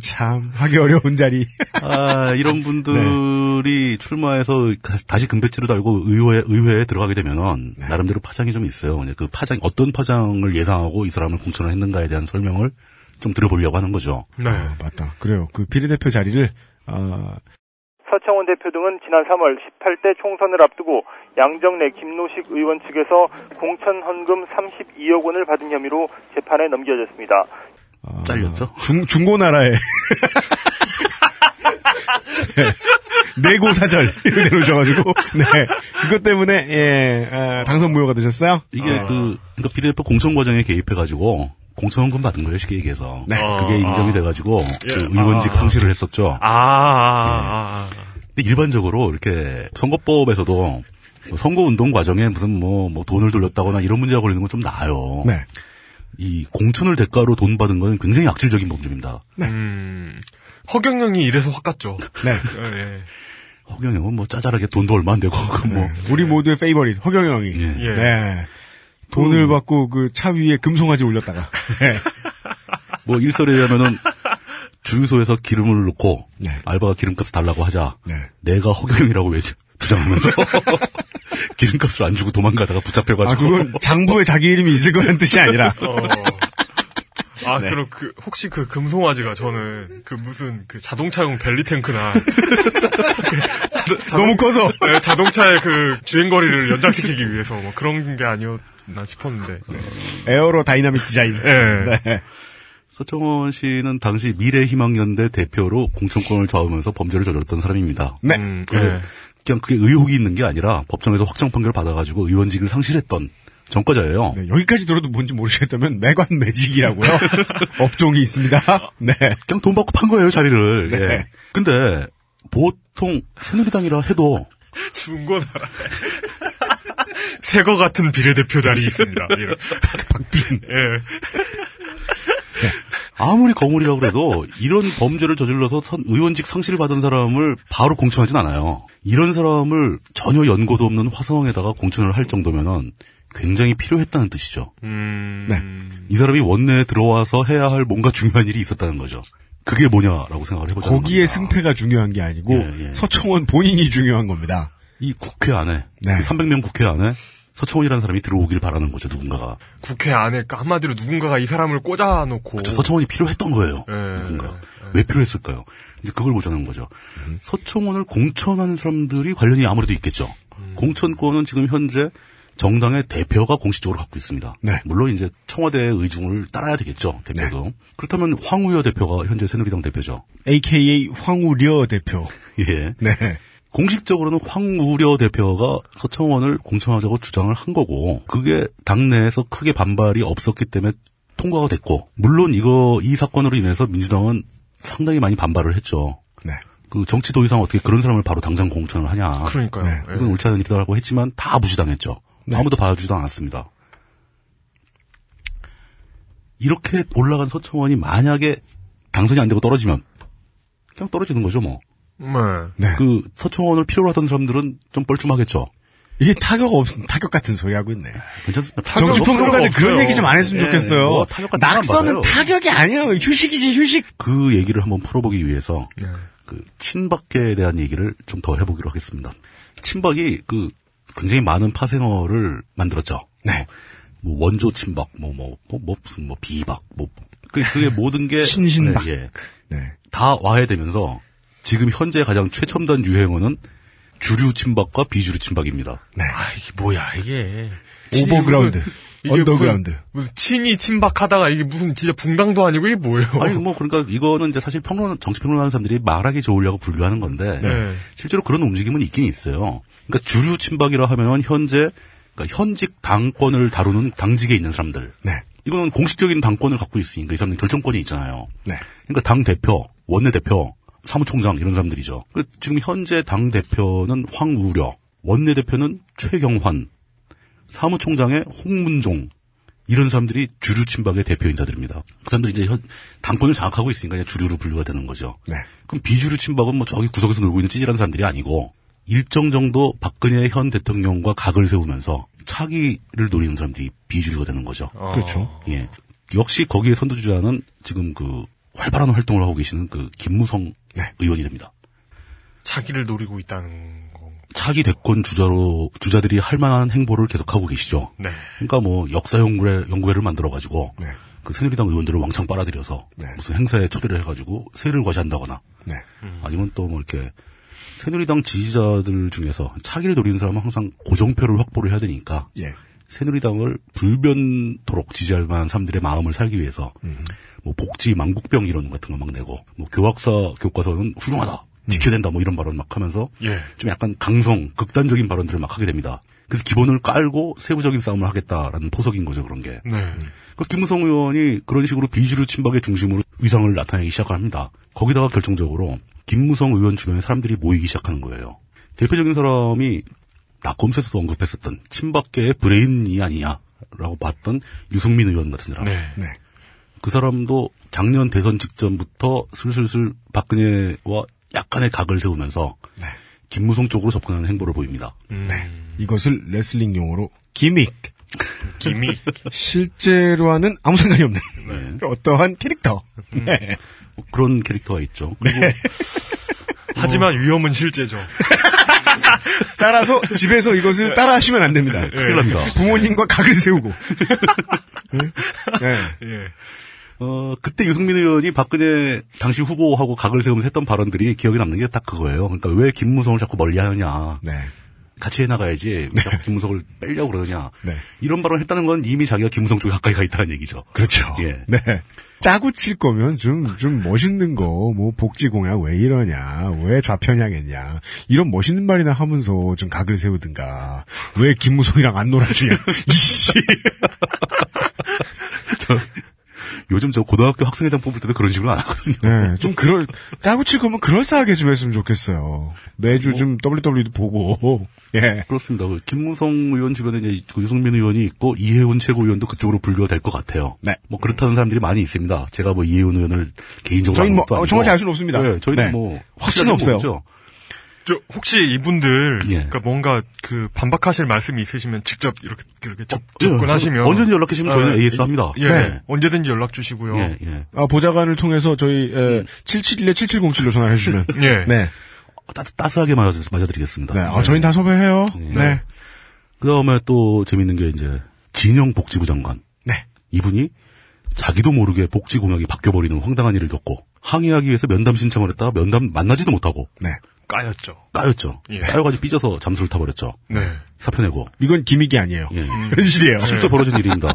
참, 하기 어려운 자리. 아, 이런 분들이 네. 출마해서 다시 금배지를 달고 의회에 들어가게 되면은, 네. 나름대로 파장이 좀 있어요. 그 파장, 어떤 파장을 예상하고 이 사람을 공천을 했는가에 대한 설명을 좀 들어보려고 하는 거죠. 네. 아, 맞다. 그래요. 그 비례대표 자리를, 서청원 대표 등은 지난 3월 18대 총선을 앞두고 양정래 김노식 의원 측에서 공천 헌금 32억 원을 받은 혐의로 재판에 넘겨졌습니다. 잘렸죠? 중고나라에 네. 내고사절 이런 데로 오셔가지고 네 그것 때문에 예 당선 무효가 되셨어요? 이게 그러니까 비례대표 공천 과정에 개입해가지고. 공천헌금 받은 거예요, 쉽게 얘기해서. 네. 그게 인정이 돼가지고, 예. 그 의원직 상실을 했었죠. 네. 근데 일반적으로, 이렇게, 선거법에서도, 선거운동 과정에 무슨 돈을 돌렸다거나 이런 문제가 걸리는 건 좀 나아요. 네. 이 공천을 대가로 돈 받은 건 굉장히 악질적인 범죄입니다. 네. 허경영이 이래서 확 갔죠. 네. 예. 허경영은 뭐 짜잘하게 돈도 얼마 안 되고 그 뭐 네. 우리 모두의 페이버릿 허경영이. 예. 네. 돈을 받고 그 차 위에 금송아지 올렸다가. 네. 뭐 일설에 의하면은 주유소에서 기름을 넣고 네. 알바가 기름값 달라고 하자. 네. 내가 허경영이라고 외쳐 주장하면서 기름값을 안 주고 도망가다가 붙잡혀가지고. 아, 그건 장부에 자기 이름이 있을 거라는 뜻이 아니라. 아, 네. 그럼 혹시 그 금송아지가 저는 그 무슨 그 자동차용 벨리탱크나. 너무 커서. 네, 자동차의 그 주행거리를 연장시키기 위해서 뭐 그런 게 아니었나 싶었는데. 네. 에어로 다이나믹 디자인. 네. 네. 서청원 씨는 당시 미래희망연대 대표로 공천권을 좌우면서 범죄를 저질렀던 사람입니다. 네. 네. 그냥 그게 의혹이 있는 게 아니라 법정에서 확정 판결을 받아가지고 의원직을 상실했던 전과자예요. 네, 여기까지 들어도 뭔지 모르시겠다면 매관매직이라고요. 업종이 있습니다. 네. 그냥 돈 받고 판 거예요, 자리를. 네. 예. 근데 보통 새누리당이라 해도 중고나라 새거 같은 비례대표 자리 있습니다. 박빈. 예. 네. 아무리 거물이라고 해도 이런 범죄를 저질러서 의원직 상실을 받은 사람을 바로 공천하진 않아요. 이런 사람을 전혀 연고도 없는 화성에다가 공천을 할 정도면은 굉장히 필요했다는 뜻이죠. 네. 이 사람이 원내에 들어와서 해야 할 뭔가 중요한 일이 있었다는 거죠. 그게 뭐냐라고 생각을 해보자는 거기에 겁니다. 승패가 중요한 게 아니고 예, 예. 서청원 본인이 중요한 겁니다. 이 국회 안에 네. 300명 국회 안에 서청원이라는 사람이 들어오길 바라는 거죠. 누군가가. 국회 안에 한마디로 누군가가 이 사람을 꽂아놓고. 그렇죠. 서청원이 필요했던 거예요. 예, 누군가. 예. 왜 필요했을까요? 이제 그걸 보자는 거죠. 서청원을 공천하는 사람들이 관련이 아무래도 있겠죠. 공천권은 지금 현재 정당의 대표가 공식적으로 갖고 있습니다. 네. 물론 이제 청와대의 의중을 따라야 되겠죠. 대표도. 네. 그렇다면 황우여 대표가 현재 새누리당 대표죠. AKA 황우려 대표. 예. 네. 공식적으로는 황우려 대표가 서청원을 공천하자고 주장을 한 거고 그게 당내에서 크게 반발이 없었기 때문에 통과가 됐고 물론 이 사건으로 인해서 민주당은 상당히 많이 반발을 했죠. 네. 그 정치도 이상 어떻게 그런 사람을 바로 당장 공천을 하냐. 그러니까요. 네. 이건 옳지 않은 일이라고 했지만 다 무시당했죠. 네. 아무도 봐주지도 않았습니다. 이렇게 올라간 서청원이 만약에 당선이 안 되고 떨어지면 그냥 떨어지는 거죠, 뭐. 네. 그 서청원을 필요로 하던 사람들은 좀 뻘쭘하겠죠. 이게 타격 같은 소리 하고 있네. 괜찮습니다. 정치평론가들 그런 얘기 좀 안 했으면 좋겠어요. 네, 뭐 낙선은 타격이 아니에요. 휴식이지, 휴식. 그 얘기를 한번 풀어보기 위해서 네. 그 친박계에 대한 얘기를 좀 더 해보기로 하겠습니다. 친박이 그 굉장히 많은 파생어를 만들었죠. 네. 뭐 원조 친박, 무슨 비박, 그게 모든 게 신신박. 네, 예. 네. 다 와해되면서 지금 현재 가장 최첨단 유행어는 주류 친박과 비주류 친박입니다. 네. 아, 이게 뭐야, 이게. 오버그라운드. 언더그라운드. 무슨 친이 친박하다가 이게 무슨 진짜 붕당도 아니고 이게 뭐예요? 아니 뭐 그러니까 이거는 이제 사실 정치 평론하는 사람들이 말하기 좋으려고 분류하는 건데 네. 실제로 그런 움직임은 있긴 있어요. 그러니까 주류 친박이라 하면 현재 그러니까 현직 당권을 다루는 당직에 있는 사람들. 네. 이거는 공식적인 당권을 갖고 있으니까 이 사람들 결정권이 있잖아요. 네. 그러니까 당 대표, 원내 대표, 사무총장 이런 사람들이죠. 그러니까 지금 현재 당 대표는 황우려, 원내 대표는 최경환. 사무총장의 홍문종 이런 사람들이 주류 친박의 대표 인사들입니다. 그 사람들이 이제 당권을 장악하고 있으니까 이제 주류로 분류가 되는 거죠. 네. 그럼 비주류 친박은 뭐 저기 구석에서 놀고 있는 찌질한 사람들이 아니고 일정 정도 박근혜 현 대통령과 각을 세우면서 차기를 노리는 사람들이 비주류가 되는 거죠. 그렇죠. 예. 역시 거기에 선두주자는 지금 그 활발한 활동을 하고 계시는 그 김무성 네. 의원이 됩니다. 차기를 노리고 있다는. 차기 대권 주자들이 할 만한 행보를 계속하고 계시죠. 네. 그러니까 뭐 역사연구회를 만들어가지고 네. 그 새누리당 의원들을 왕창 빨아들여서 네. 무슨 행사에 초대를 해가지고 세를 과시한다거나 네. 아니면 또 뭐 이렇게 새누리당 지지자들 중에서 차기를 노리는 사람은 항상 고정표를 확보를 해야 되니까 예. 새누리당을 불변토록 지지할 만한 사람들의 마음을 살기 위해서 뭐 복지 망국병 이런 같은 거 막 내고 뭐 교학사 교과서는 훌륭하다. 지켜야 된다, 뭐 이런 발언 막 하면서 예. 좀 약간 강성, 극단적인 발언들을 막 하게 됩니다. 그래서 기본을 깔고 세부적인 싸움을 하겠다라는 포석인 거죠, 그런 게. 네. 그러니까 김무성 의원이 그런 식으로 비주류 친박의 중심으로 위상을 나타내기 시작을 합니다. 거기다가 결정적으로 김무성 의원 주변에 사람들이 모이기 시작하는 거예요. 대표적인 사람이 낙검수에서도 언급했었던 친박계의 브레인이 아니냐. 거다라고 봤던 유승민 의원 같은 사람. 네. 네. 그 사람도 작년 대선 직전부터 슬슬슬 박근혜와 약간의 각을 세우면서 네. 김무성 쪽으로 접근하는 행보를 보입니다. 네. 이것을 레슬링 용어로 기믹. 기믹. 실제로와는 아무 상관이 없는 네. 어떠한 캐릭터. 네. 뭐 그런 캐릭터가 있죠. 그리고 네. 하지만 위험은 실제죠. 따라서 집에서 이것을 따라하시면 안 됩니다. 네. 큰일 납니다. 부모님과 각을 세우고. 네. 네. 그때 유승민 의원이 박근혜 당시 후보하고 각을 세우면서 했던 발언들이 기억에 남는 게 딱 그거예요. 그러니까 왜 김무성을 자꾸 멀리하느냐. 네. 같이 해나가야지 왜 자꾸 김무성을 빼려고 그러느냐. 네. 이런 발언을 했다는 건 이미 자기가 김무성 쪽에 가까이 가 있다는 얘기죠. 그렇죠. 예. 네. 짜고 칠 거면 좀 멋있는 거, 뭐 복지 공약 왜 이러냐, 왜 좌편향했냐, 이런 멋있는 말이나 하면서 좀 각을 세우든가. 왜 김무성이랑 안 놀아주냐. 이씨. 요즘 저 고등학교 학생회장 뽑을 때도 그런 식으로 안 하거든요. 네, 좀 짜고 칠 거면 그럴싸하게 좀 했으면 좋겠어요. 매주 좀 WWE도 보고. 예. 그렇습니다. 김무성 의원 주변에 이제 유승민 의원이 있고 이혜훈 최고위원도 그쪽으로 분류가 될 것 같아요. 네. 뭐 그렇다는 사람들이 많이 있습니다. 제가 뭐 이혜훈 의원을 개인적으로 저희는 뭐 정확히 알 수는 없습니다. 네, 저희는 네. 뭐 확신은 없어요. 없죠. 저 혹시 이분들 예. 그러니까 뭔가 그 반박하실 말씀이 있으시면 직접 이렇게 접근하시면 언제든지 연락 주시면 저희는 AS 합니다. 예. 네. 언제든지 연락 주시고요. 예. 예. 아, 보좌관을 통해서 저희 771-7707로 전화해 주시면 예. 네. 따스하게 맞아드리겠습니다. 네. 네. 저희는 다 섭외해요. 네. 네. 그다음에 또 재밌는 게 이제 진영 복지부 장관. 네. 이분이 자기도 모르게 복지 공약이 바뀌어 버리는 황당한 일을 겪고 항의하기 위해서 면담 신청을 했다가 면담 만나지도 못하고 네. 까였죠. 예. 까여가지고 삐져서 잠수를 타버렸죠. 네. 사표내고. 이건 기믹이 아니에요. 예. 현실이에요. 실제 벌어진 일입니다.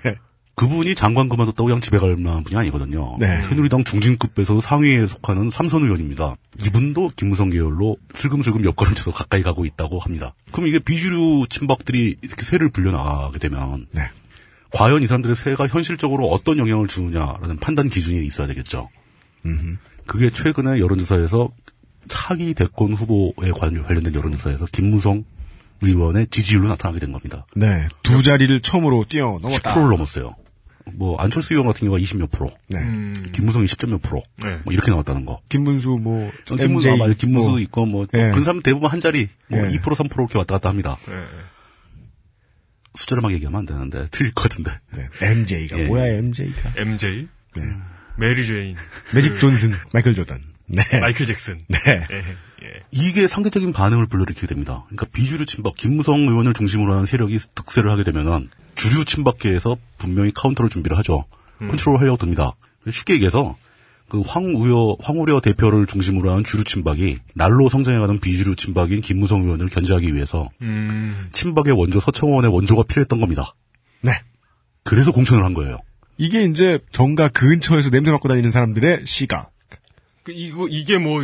네. 그분이 장관 그만뒀다고 그냥 집에 갈 만한 분이 아니거든요. 네. 새누리당 중진급에서 상위에 속하는 삼선 의원입니다. 이분도 김무성 계열로 슬금슬금 옆걸음쳐서 가까이 가고 있다고 합니다. 그럼 이게 비주류 친박들이 이렇게 세를 불려나가게 되면 네. 과연 이 사람들의 세가 현실적으로 어떤 영향을 주느냐라는 판단 기준이 있어야 되겠죠. 그게 최근에 여론조사에서 차기 대권 후보에 관련된 여론조사에서 김무성 의원의 지지율로 나타나게 된 겁니다. 네. 두 자리를 처음으로 뛰어넘었다. 10%를 넘었어요. 뭐, 안철수 의원 같은 경우가 20몇 프로. 네. 김무성이 10점 몇 프로. 네. 뭐, 이렇게 나왔다는 거. 김문수 뭐, 김문수 뭐. 있고 뭐, 예. 근사람 대부분 한 자리, 뭐, 예. 2%, 3% 이렇게 왔다 갔다 합니다. 예. 숫자를 막 얘기하면 안 되는데, 틀릴 것 같은데. 네. MJ가. 예. 뭐야, MJ가. MJ? 네. 메리 제인. 매직 존슨. 마이클 조던. 네. 마이클 잭슨. 네. 이게 상대적인 반응을 불러일으키게 됩니다. 그러니까 비주류 친박, 김무성 의원을 중심으로 하는 세력이 득세를 하게 되면은 주류 친박계에서 분명히 카운터를 준비를 하죠. 컨트롤을 하려고 듭니다. 쉽게 얘기해서 그 황우려 대표를 중심으로 하는 주류 친박이 날로 성장해가는 비주류 친박인 김무성 의원을 견제하기 위해서 친박의 원조 서청원의 원조가 필요했던 겁니다. 네. 그래서 공천을 한 거예요. 이게 이제 정가 근처에서 냄새 맡고 다니는 사람들의 시각. 이게 뭐,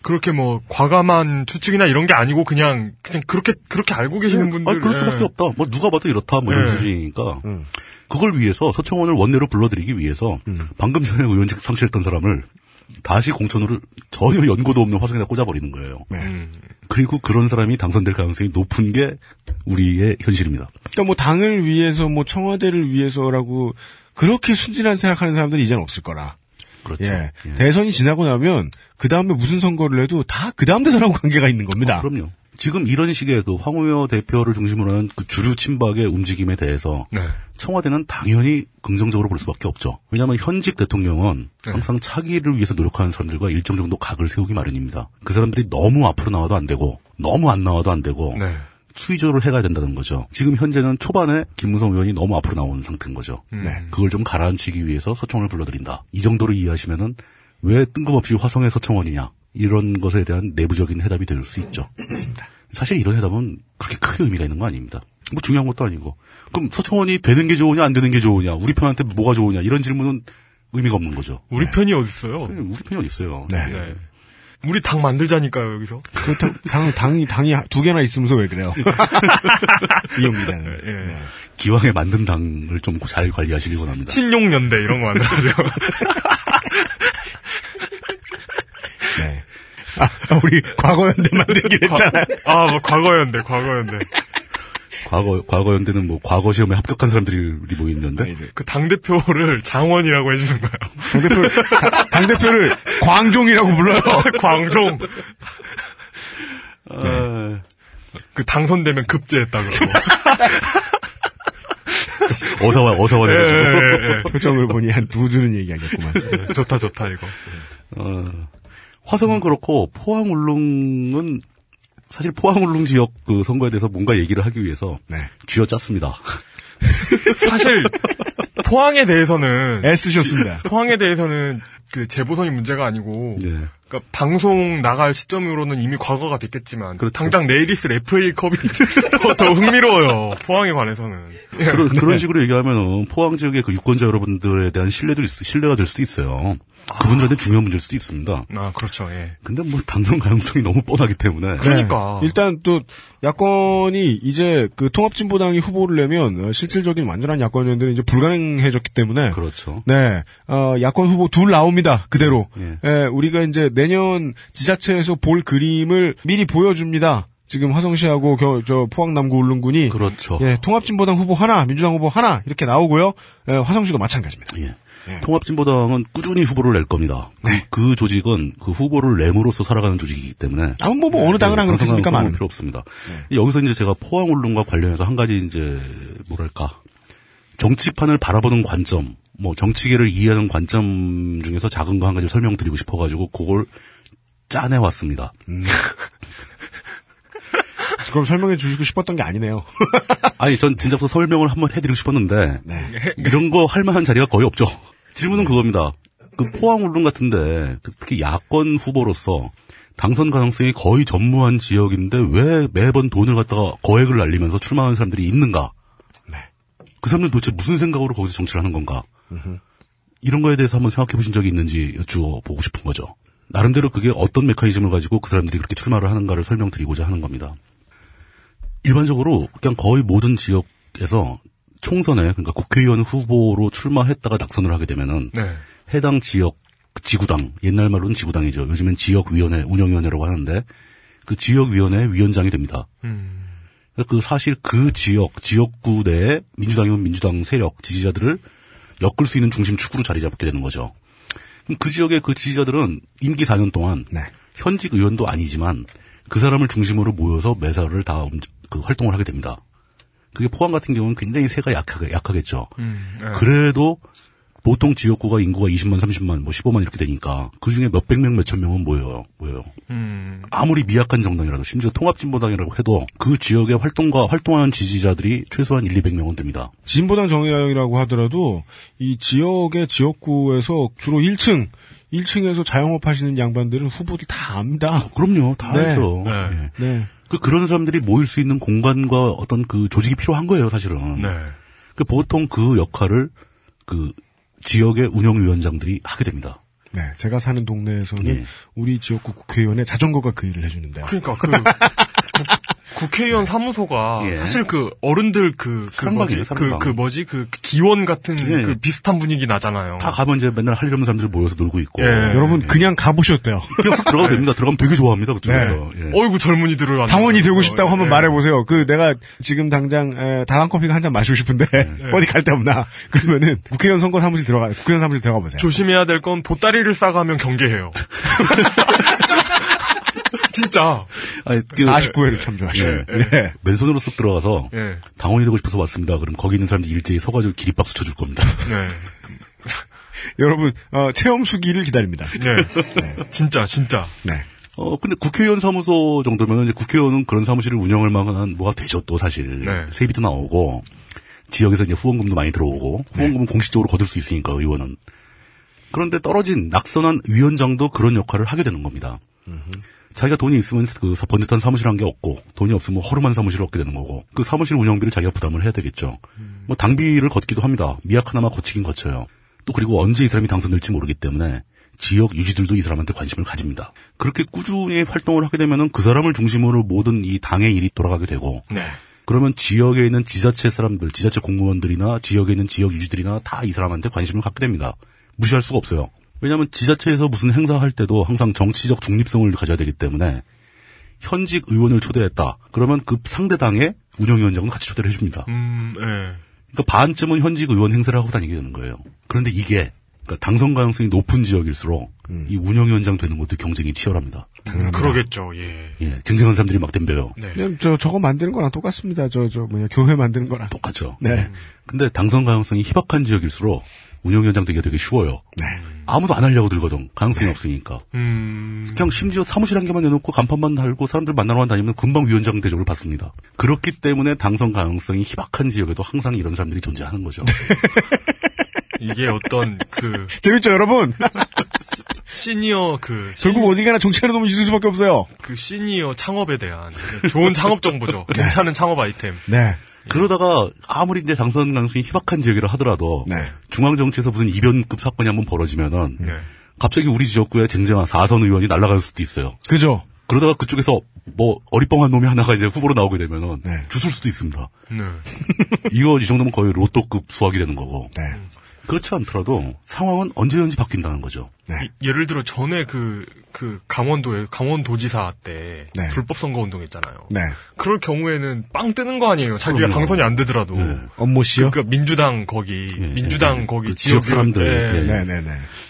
그렇게 뭐, 과감한 추측이나 이런 게 아니고, 그냥 그렇게 알고 계시는 분들. 아니, 그럴 수밖에 없다. 뭐, 누가 봐도 이렇다. 뭐, 이런 수준이니까. 그걸 위해서, 서청원을 원내로 불러들이기 위해서, 방금 전에 의원직 상실했던 사람을, 다시 공천으로 전혀 연고도 없는 화성에다 꽂아버리는 거예요. 그리고 그런 사람이 당선될 가능성이 높은 게, 우리의 현실입니다. 그러니까 뭐, 당을 위해서, 뭐, 청와대를 위해서라고, 그렇게 순진한 생각하는 사람들은 이제는 없을 거라. 그렇죠. 예. 예. 대선이 지나고 나면 그 다음에 무슨 선거를 해도 다 그 다음 대선하고 관계가 있는 겁니다. 그럼요. 지금 이런 식의 그 황우여 대표를 중심으로 하는 그 주류 친박의 움직임에 대해서 네. 청와대는 당연히 긍정적으로 볼 수밖에 없죠. 왜냐하면 현직 대통령은 네. 항상 차기를 위해서 노력하는 사람들과 일정 정도 각을 세우기 마련입니다. 그 사람들이 너무 앞으로 나와도 안 되고 너무 안 나와도 안 되고 네. 수위조를 해가야 된다는 거죠. 지금 현재는 초반에 김무성 의원이 너무 앞으로 나오는 상태인 거죠. 네. 그걸 좀 가라앉히기 위해서 서청원을 불러들인다. 이 정도로 이해하시면은 왜 뜬금없이 화성의 서청원이냐 이런 것에 대한 내부적인 해답이 될 수 있죠. 사실 이런 해답은 그렇게 크게 의미가 있는 거 아닙니다. 뭐 중요한 것도 아니고. 그럼 서청원이 되는 게 좋으냐 안 되는 게 좋으냐 우리 편한테 뭐가 좋으냐 이런 질문은 의미가 없는 거죠. 우리 네. 편이 어딨어요? 우리 편이 어딨어요. 네. 네. 우리 당 만들자니까요, 여기서. 당이 두 개나 있으면서 왜 그래요? 이용 기자는. 예. 네. 기왕에 만든 당을 좀 잘 관리하시기 원합니다. 친용연대 이런 거 만들어줘. 네. 우리 과거연대 만들기로 했잖아요. 과거연대. 과거 연대는 뭐 과거 시험에 합격한 사람들이 모이는데 그 당 대표를 장원이라고 해주는 거예요. 당 대표를 광종이라고 불러요. 광종. 네. 그 당선되면 급제했다 그러고. 어서와 해가지고 예. 표정을 보니 한 두 주는 얘기하겠구만. 예. 좋다 이거. 화성은 그렇고 포항울릉은 사실 포항울릉 지역 그 선거에 대해서 뭔가 얘기를 하기 위해서 네. 쥐어짰습니다. 사실 포항에 대해서는 애쓰셨습니다. 포항에 대해서는 그 재보선이 문제가 아니고 네. 그러니까 방송 나갈 시점으로는 이미 과거가 됐겠지만 그렇죠. 당장 내일 있을 FA컵이 더 흥미로워요. 포항에 관해서는. 그런 식으로 얘기하면 포항 지역의 그 유권자 여러분들에 대한 신뢰가 될 수도 있어요. 그분들한테 중요한 문제일 수도 있습니다. 아 그렇죠. 예. 근데 뭐 당선 가능성이 너무 뻔하기 때문에. 그러니까 네. 일단 또 야권이 이제 그 통합진보당이 후보를 내면 실질적인 완전한 야권 연대는 이제 불가능해졌기 때문에. 그렇죠. 네. 야권 후보 둘 나옵니다. 그대로. 예. 예. 우리가 이제 내년 지자체에서 볼 그림을 미리 보여줍니다. 지금 화성시하고 포항 남구 울릉군이 그렇죠. 예, 통합진보당 후보 하나, 민주당 후보 하나 이렇게 나오고요. 예, 화성시도 마찬가지입니다. 예. 네. 통합진보당은 꾸준히 후보를 낼 겁니다. 네. 그 조직은 그 후보를 램으로써 살아가는 조직이기 때문에. 아, 뭐 어느 당은 안 그렇습니까? 많은 필요 없습니다. 네. 여기서 이제 제가 포항울릉과 관련해서 한 가지 이제 뭐랄까 정치판을 바라보는 관점, 뭐 정치계를 이해하는 관점 중에서 작은 거 한 가지 설명드리고 싶어가지고 그걸 짜내왔습니다. 그럼 설명해 주시고 싶었던 게 아니네요. 아니, 전 진작부터 설명을 한번 해드리고 싶었는데 네. 이런 거 할 만한 자리가 거의 없죠. 질문은 네. 그겁니다. 그 포항울릉 같은데 특히 야권 후보로서 당선 가능성이 거의 전무한 지역인데 왜 매번 돈을 갖다가 거액을 날리면서 출마하는 사람들이 있는가? 네. 그 사람들은 도대체 무슨 생각으로 거기서 정치를 하는 건가? 이런 거에 대해서 한번 생각해 보신 적이 있는지 여쭤보고 싶은 거죠. 나름대로 그게 어떤 메커니즘을 가지고 그 사람들이 그렇게 출마를 하는가를 설명드리고자 하는 겁니다. 일반적으로 그냥 거의 모든 지역에서 총선에 그러니까 국회의원 후보로 출마했다가 낙선을 하게 되면은 네. 해당 지역 지구당 옛날 말로는 지구당이죠. 요즘엔 지역위원회 운영위원회라고 하는데 그 지역위원회 위원장이 됩니다. 그 사실 그 지역구 내에 민주당이면 민주당 세력 지지자들을 엮을 수 있는 중심축으로 자리 잡게 되는 거죠. 그럼 그 지역의 그 지지자들은 임기 4년 동안 네. 현직 의원도 아니지만 그 사람을 중심으로 모여서 매사를 다 그 활동을 하게 됩니다. 그게 포항 같은 경우는 굉장히 세가 약하겠죠. 네. 그래도 보통 지역구가 인구가 20만, 30만, 뭐 15만 이렇게 되니까 그 중에 몇백 명, 몇천 명은 모여요. 아무리 미약한 정당이라도 심지어 통합진보당이라고 해도 그 지역의 활동하는 지지자들이 최소한 1, 200명은 됩니다. 진보당 정의당이라고 하더라도 이 지역의 지역구에서 주로 1층에서 자영업 하시는 양반들은 후보들 다 압니다. 아, 그럼요. 다 네. 알죠. 네. 네. 네. 그런 사람들이 모일 수 있는 공간과 어떤 그 조직이 필요한 거예요, 사실은. 네. 보통 그 역할을 그 지역의 운영위원장들이 하게 됩니다. 네. 제가 사는 동네에서는 네. 우리 지역구 국회의원의 자전거가 그 일을 해주는데요. 그러니까 국회의원 네. 사무소가 예. 사실 그 어른들 기원 같은 예. 그 비슷한 분위기 나잖아요. 다 가면 이제 맨날 할 일 없는 사람들이 모여서 놀고 있고. 예. 여러분 그냥 가보셔도 돼요. 그냥 들어가도 됩니다. 들어가면 되게 좋아합니다. 그쪽에서. 네. 예. 어이구 젊은이들을 당원이 되고 싶다고 한번 예. 말해보세요. 그 내가 지금 당장 다방 커피가 한 잔 마시고 싶은데 예. 어디 갈 데 없나? 그러면은 국회의원 사무실 들어가 보세요. 조심해야 될 건 보따리를 싸가면 경계해요. 진짜. 아니, 49회를 참조하시네. 예, 예. 예. 맨손으로 쓱 들어가서 예. 당원이 되고 싶어서 왔습니다. 그럼 거기 있는 사람들이 일제히 서가지고 기립박수 쳐줄 겁니다. 예. 여러분 체험 수기를 기다립니다. 예. 네. 진짜. 네. 근데 국회의원 사무소 정도면 이제 국회의원은 그런 사무실을 운영할 만한 뭐가 되죠 또 사실. 네. 세비도 나오고 지역에서 이제 후원금도 많이 들어오고 후원금은 네. 공식적으로 거둘 수 있으니까 의원은. 그런데 떨어진 낙선한 위원장도 그런 역할을 하게 되는 겁니다. 자기가 돈이 있으면 그 번듯한 사무실 한 개 없고 돈이 없으면 허름한 사무실을 얻게 되는 거고 그 사무실 운영비를 자기가 부담을 해야 되겠죠. 뭐 당비를 걷기도 합니다. 미약하나마 거치긴 거쳐요. 또 그리고 언제 이 사람이 당선될지 모르기 때문에 지역 유지들도 이 사람한테 관심을 가집니다. 그렇게 꾸준히 활동을 하게 되면은 그 사람을 중심으로 모든 이 당의 일이 돌아가게 되고 네. 그러면 지역에 있는 지자체 사람들, 지자체 공무원들이나 지역에 있는 지역 유지들이나 다 이 사람한테 관심을 갖게 됩니다. 무시할 수가 없어요. 왜냐하면 지자체에서 무슨 행사할 때도 항상 정치적 중립성을 가져야 되기 때문에 현직 의원을 초대했다. 그러면 그 상대당의 운영위원장도 같이 초대를 해줍니다. 그러니까 반쯤은 현직 의원 행세를 하고 다니게 되는 거예요. 그런데 이게 그러니까 당선 가능성이 높은 지역일수록 이 운영위원장 되는 것도 경쟁이 치열합니다. 당연합니다. 그러겠죠. 예, 쟁쟁한 사람들이 막 덤벼요. 네. 저거 만드는 거랑 똑같습니다. 교회 만드는 거랑 똑같죠. 네. 근데 당선 가능성이 희박한 지역일수록 운영위원장 되기가 되게 쉬워요. 네. 아무도 안 하려고 들거든. 가능성이 없으니까. 그냥 심지어 사무실 한 개만 내놓고 간판만 달고 사람들 만나러 다니면 금방 위원장 대접을 받습니다. 그렇기 때문에 당선 가능성이 희박한 지역에도 항상 이런 사람들이 존재하는 거죠. 이게 어떤 재밌죠, 여러분? 시니어 결국 어디가나 정치하는 놈이 있을 수밖에 없어요. 그 시니어 창업에 대한 좋은 창업 정보죠. 네. 괜찮은 창업 아이템. 네. 그러다가 아무리 이제 당선 가능성이 희박한 지역이라 하더라도 네. 중앙 정치에서 무슨 이변급 사건이 한번 벌어지면은 네. 갑자기 우리 지역구에 쟁쟁한 4선 의원이 날아갈 수도 있어요. 그죠? 그러다가 그쪽에서 뭐 어리뻥한 놈이 하나가 이제 후보로 나오게 되면은 네. 주술 수도 있습니다. 네. 이 정도면 거의 로또급 수확이 되는 거고. 네. 그렇지 않더라도 상황은 언제든지 바뀐다는 거죠. 네. 예를 들어 전에 강원도지사 때 네. 불법 선거 운동했잖아요. 네. 그럴 경우에는 빵 뜨는 거 아니에요. 자기가 당선이 안 되더라도. 네. 엄모 씨요? 그러니까 민주당 거기 지역 사람들. 네.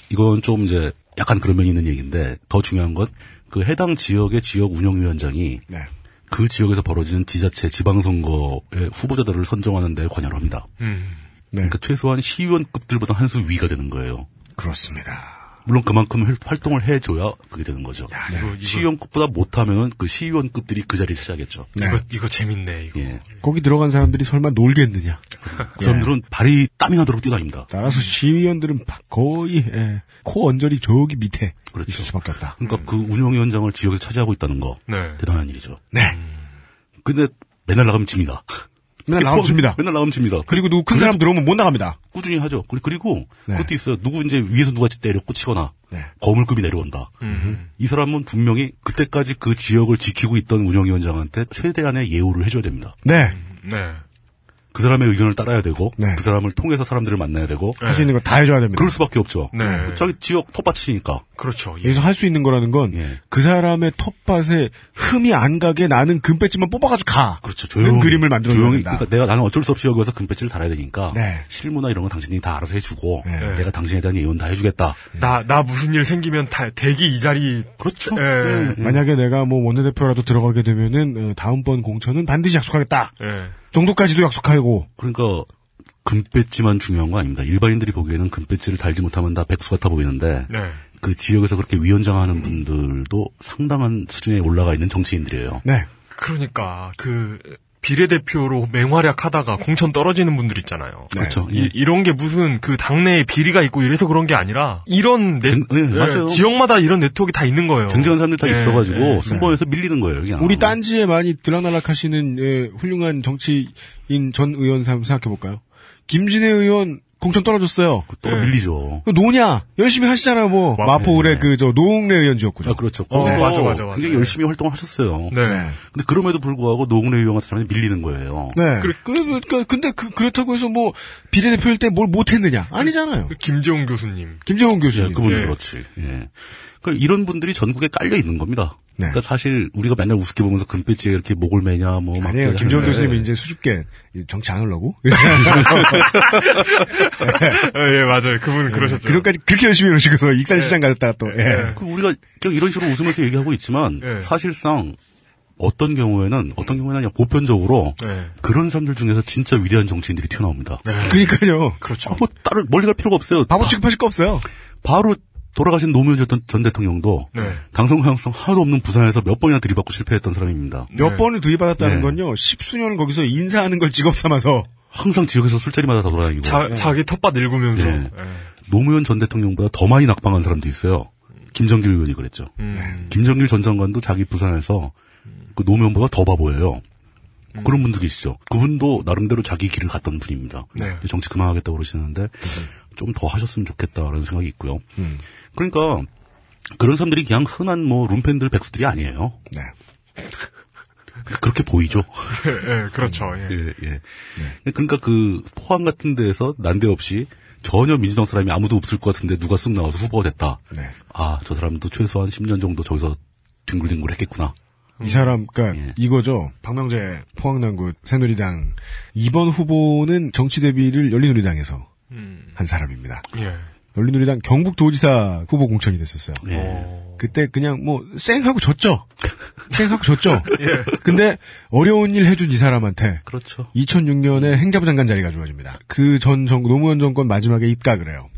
이건 좀 이제 약간 그런 면이 있는 얘기인데 더 중요한 건 그 해당 지역의 지역 운영위원장이 네. 그 지역에서 벌어지는 지자체 지방선거의 후보자들을 선정하는 데 관여를 합니다. 네. 그러니까 최소한 시의원급들보다 한 수 위가 되는 거예요. 그렇습니다. 물론 그만큼 활동을 해줘야 그게 되는 거죠. 야, 이거. 시의원급보다 못하면 그 시의원급들이 그 자리를 차지하겠죠. 네. 이거 재밌네. 이거. 예. 거기 들어간 사람들이 설마 놀겠느냐. 그 사람들은 발이 땀이 나도록 뛰어다닙니다. 따라서 시의원들은 거의 코 언저리 저기 밑에 그렇죠. 있을 수밖에 없다. 그러니까 그 운영위원장을 지역에서 차지하고 있다는 거 네. 대단한 일이죠. 네. 근데 맨날 나가면 집니다. 맨날 나가면 칩니다. 그리고 누구 큰 사람 들어오면 못 나갑니다. 꾸준히 하죠. 그리고 네. 그것도 있어요. 누구 이제 위에서 누가 때려 꽂히거나 네. 거물급이 내려온다. 이 사람은 분명히 그때까지 그 지역을 지키고 있던 운영위원장한테 최대한의 예우를 해줘야 됩니다. 네. 네. 그 사람의 의견을 따라야 되고 네. 그 사람을 통해서 사람들을 만나야 되고 네. 할 수 있는 거 다 해줘야 됩니다. 그럴 수밖에 없죠. 네. 자기 지역 텃밭이니까. 그렇죠. 예. 여기서 할 수 있는 거라는 건 그 사람의 텃밭에 흠이 안 가게 나는 금배지만 뽑아가지고 가. 그렇죠. 조용히 그림을 만들어야 된다. 그러니까 나는 어쩔 수 없이 여기 와서 금배지를 달아야 되니까 네. 실무나 이런 건 당신이 다 알아서 해주고 네. 내가 당신에 대한 예언 다 해주겠다. 나 무슨 일 생기면 다 대기 이 자리. 그렇죠. 예. 만약에 내가 뭐 원내대표라도 들어가게 되면은 다음번 공천은 반드시 약속하겠다. 예. 정도까지도 약속하고. 그러니까 금배지만 중요한 거 아닙니다. 일반인들이 보기에는 금배지를 달지 못하면 다 백수 같아 보이는데 네. 그 지역에서 그렇게 위원장하는 분들도 상당한 수준에 올라가 있는 정치인들이에요. 네. 그러니까 비례대표로 맹활약하다가 공천 떨어지는 분들 있잖아요. 네. 그렇죠. 이런 게 무슨 당내에 비리가 있고 이래서 그런 게 아니라 이런 지역마다 이런 네트워크가 다 있는 거예요. 쟁쟁한 사람들 다 있어가지고 승부에서 밀리는 거예요. 그냥. 우리 딴지에 많이 들락날락하시는 훌륭한 정치인 전 의원 생각해 볼까요? 김진애 의원. 공천 떨어졌어요. 또 밀리죠. 노냐? 열심히 하시잖아요, 뭐. 마포울의 노웅래 의원 지역구죠. 아, 그렇죠. 맞아. 굉장히 열심히 활동을 하셨어요. 네. 근데 그럼에도 불구하고 노웅래 의원 같은 사람이 밀리는 거예요. 네. 근데 그렇다고 해서 뭐, 비례대표일 때 뭘 못했느냐? 아니잖아요. 김재홍 교수님. 네, 그분도 그렇지. 예. 그러니까 이런 분들이 전국에 깔려 있는 겁니다. 네. 그러니까 사실 우리가 맨날 우습게 보면서 금빛지에 이렇게 목을 매냐 뭐 막. 아니에요. 김정길 교수님이 이제 수줍게 정치 안 하려고. 예. 예, 맞아요. 그분은 그러셨죠. 그전까지 그렇게 열심히 이러시고서 익산시장 가셨다가 또. 예. 우리가 이런 식으로 웃으면서 얘기하고 있지만 사실상 어떤 경우에는 보편적으로 그런 사람들 중에서 진짜 위대한 정치인들이 튀어나옵니다. 그러니까요. 그렇죠. 뭐 따로 멀리 갈 필요가 없어요. 바보 취급하실 거 없어요. 바로 돌아가신 노무현 전 대통령도 당선 가능성 하나도 없는 부산에서 몇 번이나 들이받고 실패했던 사람입니다. 몇 번을 들이받았다는 건요. 10수년을 거기서 인사하는 걸 직업 삼아서 항상 지역에서 술자리마다 다 돌아다니고 자기 텃밭 일구면서 노무현 전 대통령보다 더 많이 낙방한 사람도 있어요. 김정길 의원이 그랬죠. 김정길 전 장관도 자기 부산에서 그 노무현보다 더 바보예요. 그런 분도 계시죠. 그분도 나름대로 자기 길을 갔던 분입니다. 네. 정치 그만하겠다고 그러시는데 좀 더 하셨으면 좋겠다라는 생각이 있고요. 그러니까 그런 사람들이 그냥 흔한 뭐 룸펜들 백수들이 아니에요. 네. 그렇게 보이죠. 예, 그렇죠. 예. 그러니까 그 포항 같은 데에서 난데없이 전혀 민주당 사람이 아무도 없을 것 같은데 누가 쓱 나와서 후보가 됐다. 네. 아, 저 사람도 최소한 10년 정도 저기서 뒹굴뒹굴 했겠구나. 이 사람, 그러니까 예. 이거죠. 박명재 포항남구 새누리당 이번 후보는 정치 데뷔를 열린우리당에서 한 사람입니다. 예. 열린우리당 경북도지사 후보 공천이 됐었어요. 예. 그때 그냥 뭐 쌩하고 졌죠. 쌩하고 졌죠. 예. 근데 어려운 일 해준 이 사람한테 그렇죠. 2006년에 행자부 장관 자리가 주어집니다. 그 전 정부 노무현 정권 마지막에 입각을 해요.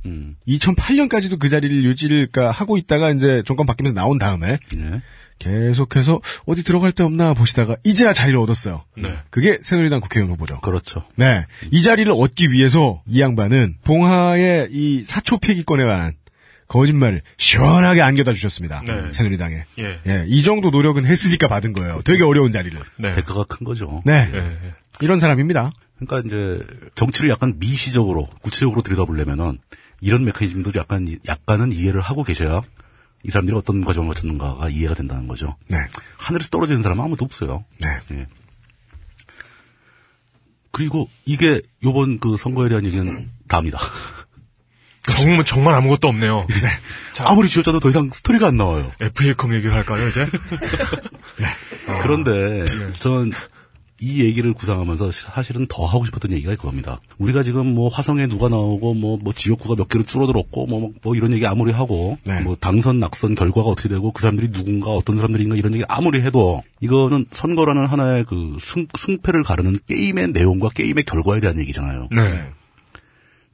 2008년까지도 그 자리를 유지를 하고 있다가 이제 정권 바뀌면서 나온 다음에 예. 계속해서 어디 들어갈 데 없나 보시다가 이제야 자리를 얻었어요. 네. 그게 새누리당 국회의원 후보죠. 그렇죠. 네. 이 자리를 얻기 위해서 이 양반은 봉하의 이 사초 폐기권에 관한 거짓말을 시원하게 안겨다 주셨습니다. 네. 새누리당에. 예. 예. 이 정도 노력은 했으니까 받은 거예요. 되게 어려운 자리를. 네. 대가가 큰 거죠. 네. 예. 이런 사람입니다. 그러니까 이제 정치를 약간 미시적으로 구체적으로 들여다보려면은 이런 메커니즘도 약간은 이해를 하고 계셔야 이 사람들이 어떤 과정을 거쳤는가가 이해가 된다는 거죠. 네. 하늘에서 떨어지는 사람은 아무도 없어요. 네. 예. 그리고 이게 요번 그 선거에 대한 얘기는 다입니다. 정말 아무것도 없네요. 네. 자, 아무리 지어짜도 더 이상 스토리가 안 나와요. FA컵 얘기를 할까요, 이제? 네. 그런데 네. 전 이 얘기를 구상하면서 사실은 더 하고 싶었던 얘기가 그겁니다. 우리가 지금 뭐 화성에 누가 나오고 뭐 지역구가 몇 개로 줄어들었고 뭐 이런 얘기 아무리 하고 네. 뭐 당선 낙선 결과가 어떻게 되고 그 사람들이 누군가 어떤 사람들인가 이런 얘기 아무리 해도 이거는 선거라는 하나의 그 승패를 가르는 게임의 내용과 게임의 결과에 대한 얘기잖아요. 네.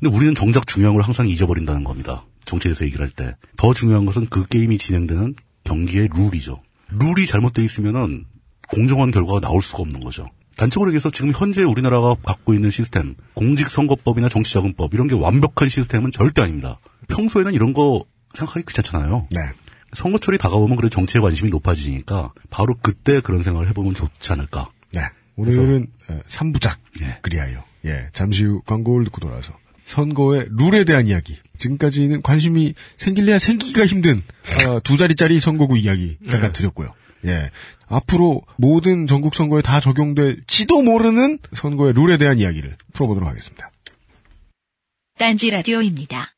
근데 우리는 정작 중요한 걸 항상 잊어버린다는 겁니다. 정치에 대해서 얘기를 할 때 더 중요한 것은 그 게임이 진행되는 경기의 룰이죠. 룰이 잘못되어 있으면은 공정한 결과가 나올 수가 없는 거죠. 단적으로 얘기해서 지금 현재 우리나라가 갖고 있는 시스템, 공직선거법이나 정치자금법 이런 게 완벽한 시스템은 절대 아닙니다. 평소에는 이런 거 생각하기 귀찮잖아요. 네. 선거철이 다가오면 그래도 정치에 관심이 높아지니까 바로 그때 그런 생각을 해보면 좋지 않을까. 네. 오늘은 3부작 예. 그리하여 예 잠시 후 광고를 듣고 돌아와서 선거의 룰에 대한 이야기. 지금까지는 관심이 생길래야 생기기가 힘든 두 자리짜리 선거구 이야기 잠깐 드렸고요. 예. 앞으로 모든 전국 선거에 다 적용될지도 모르는 선거의 룰에 대한 이야기를 풀어보도록 하겠습니다. 딴지 라디오입니다.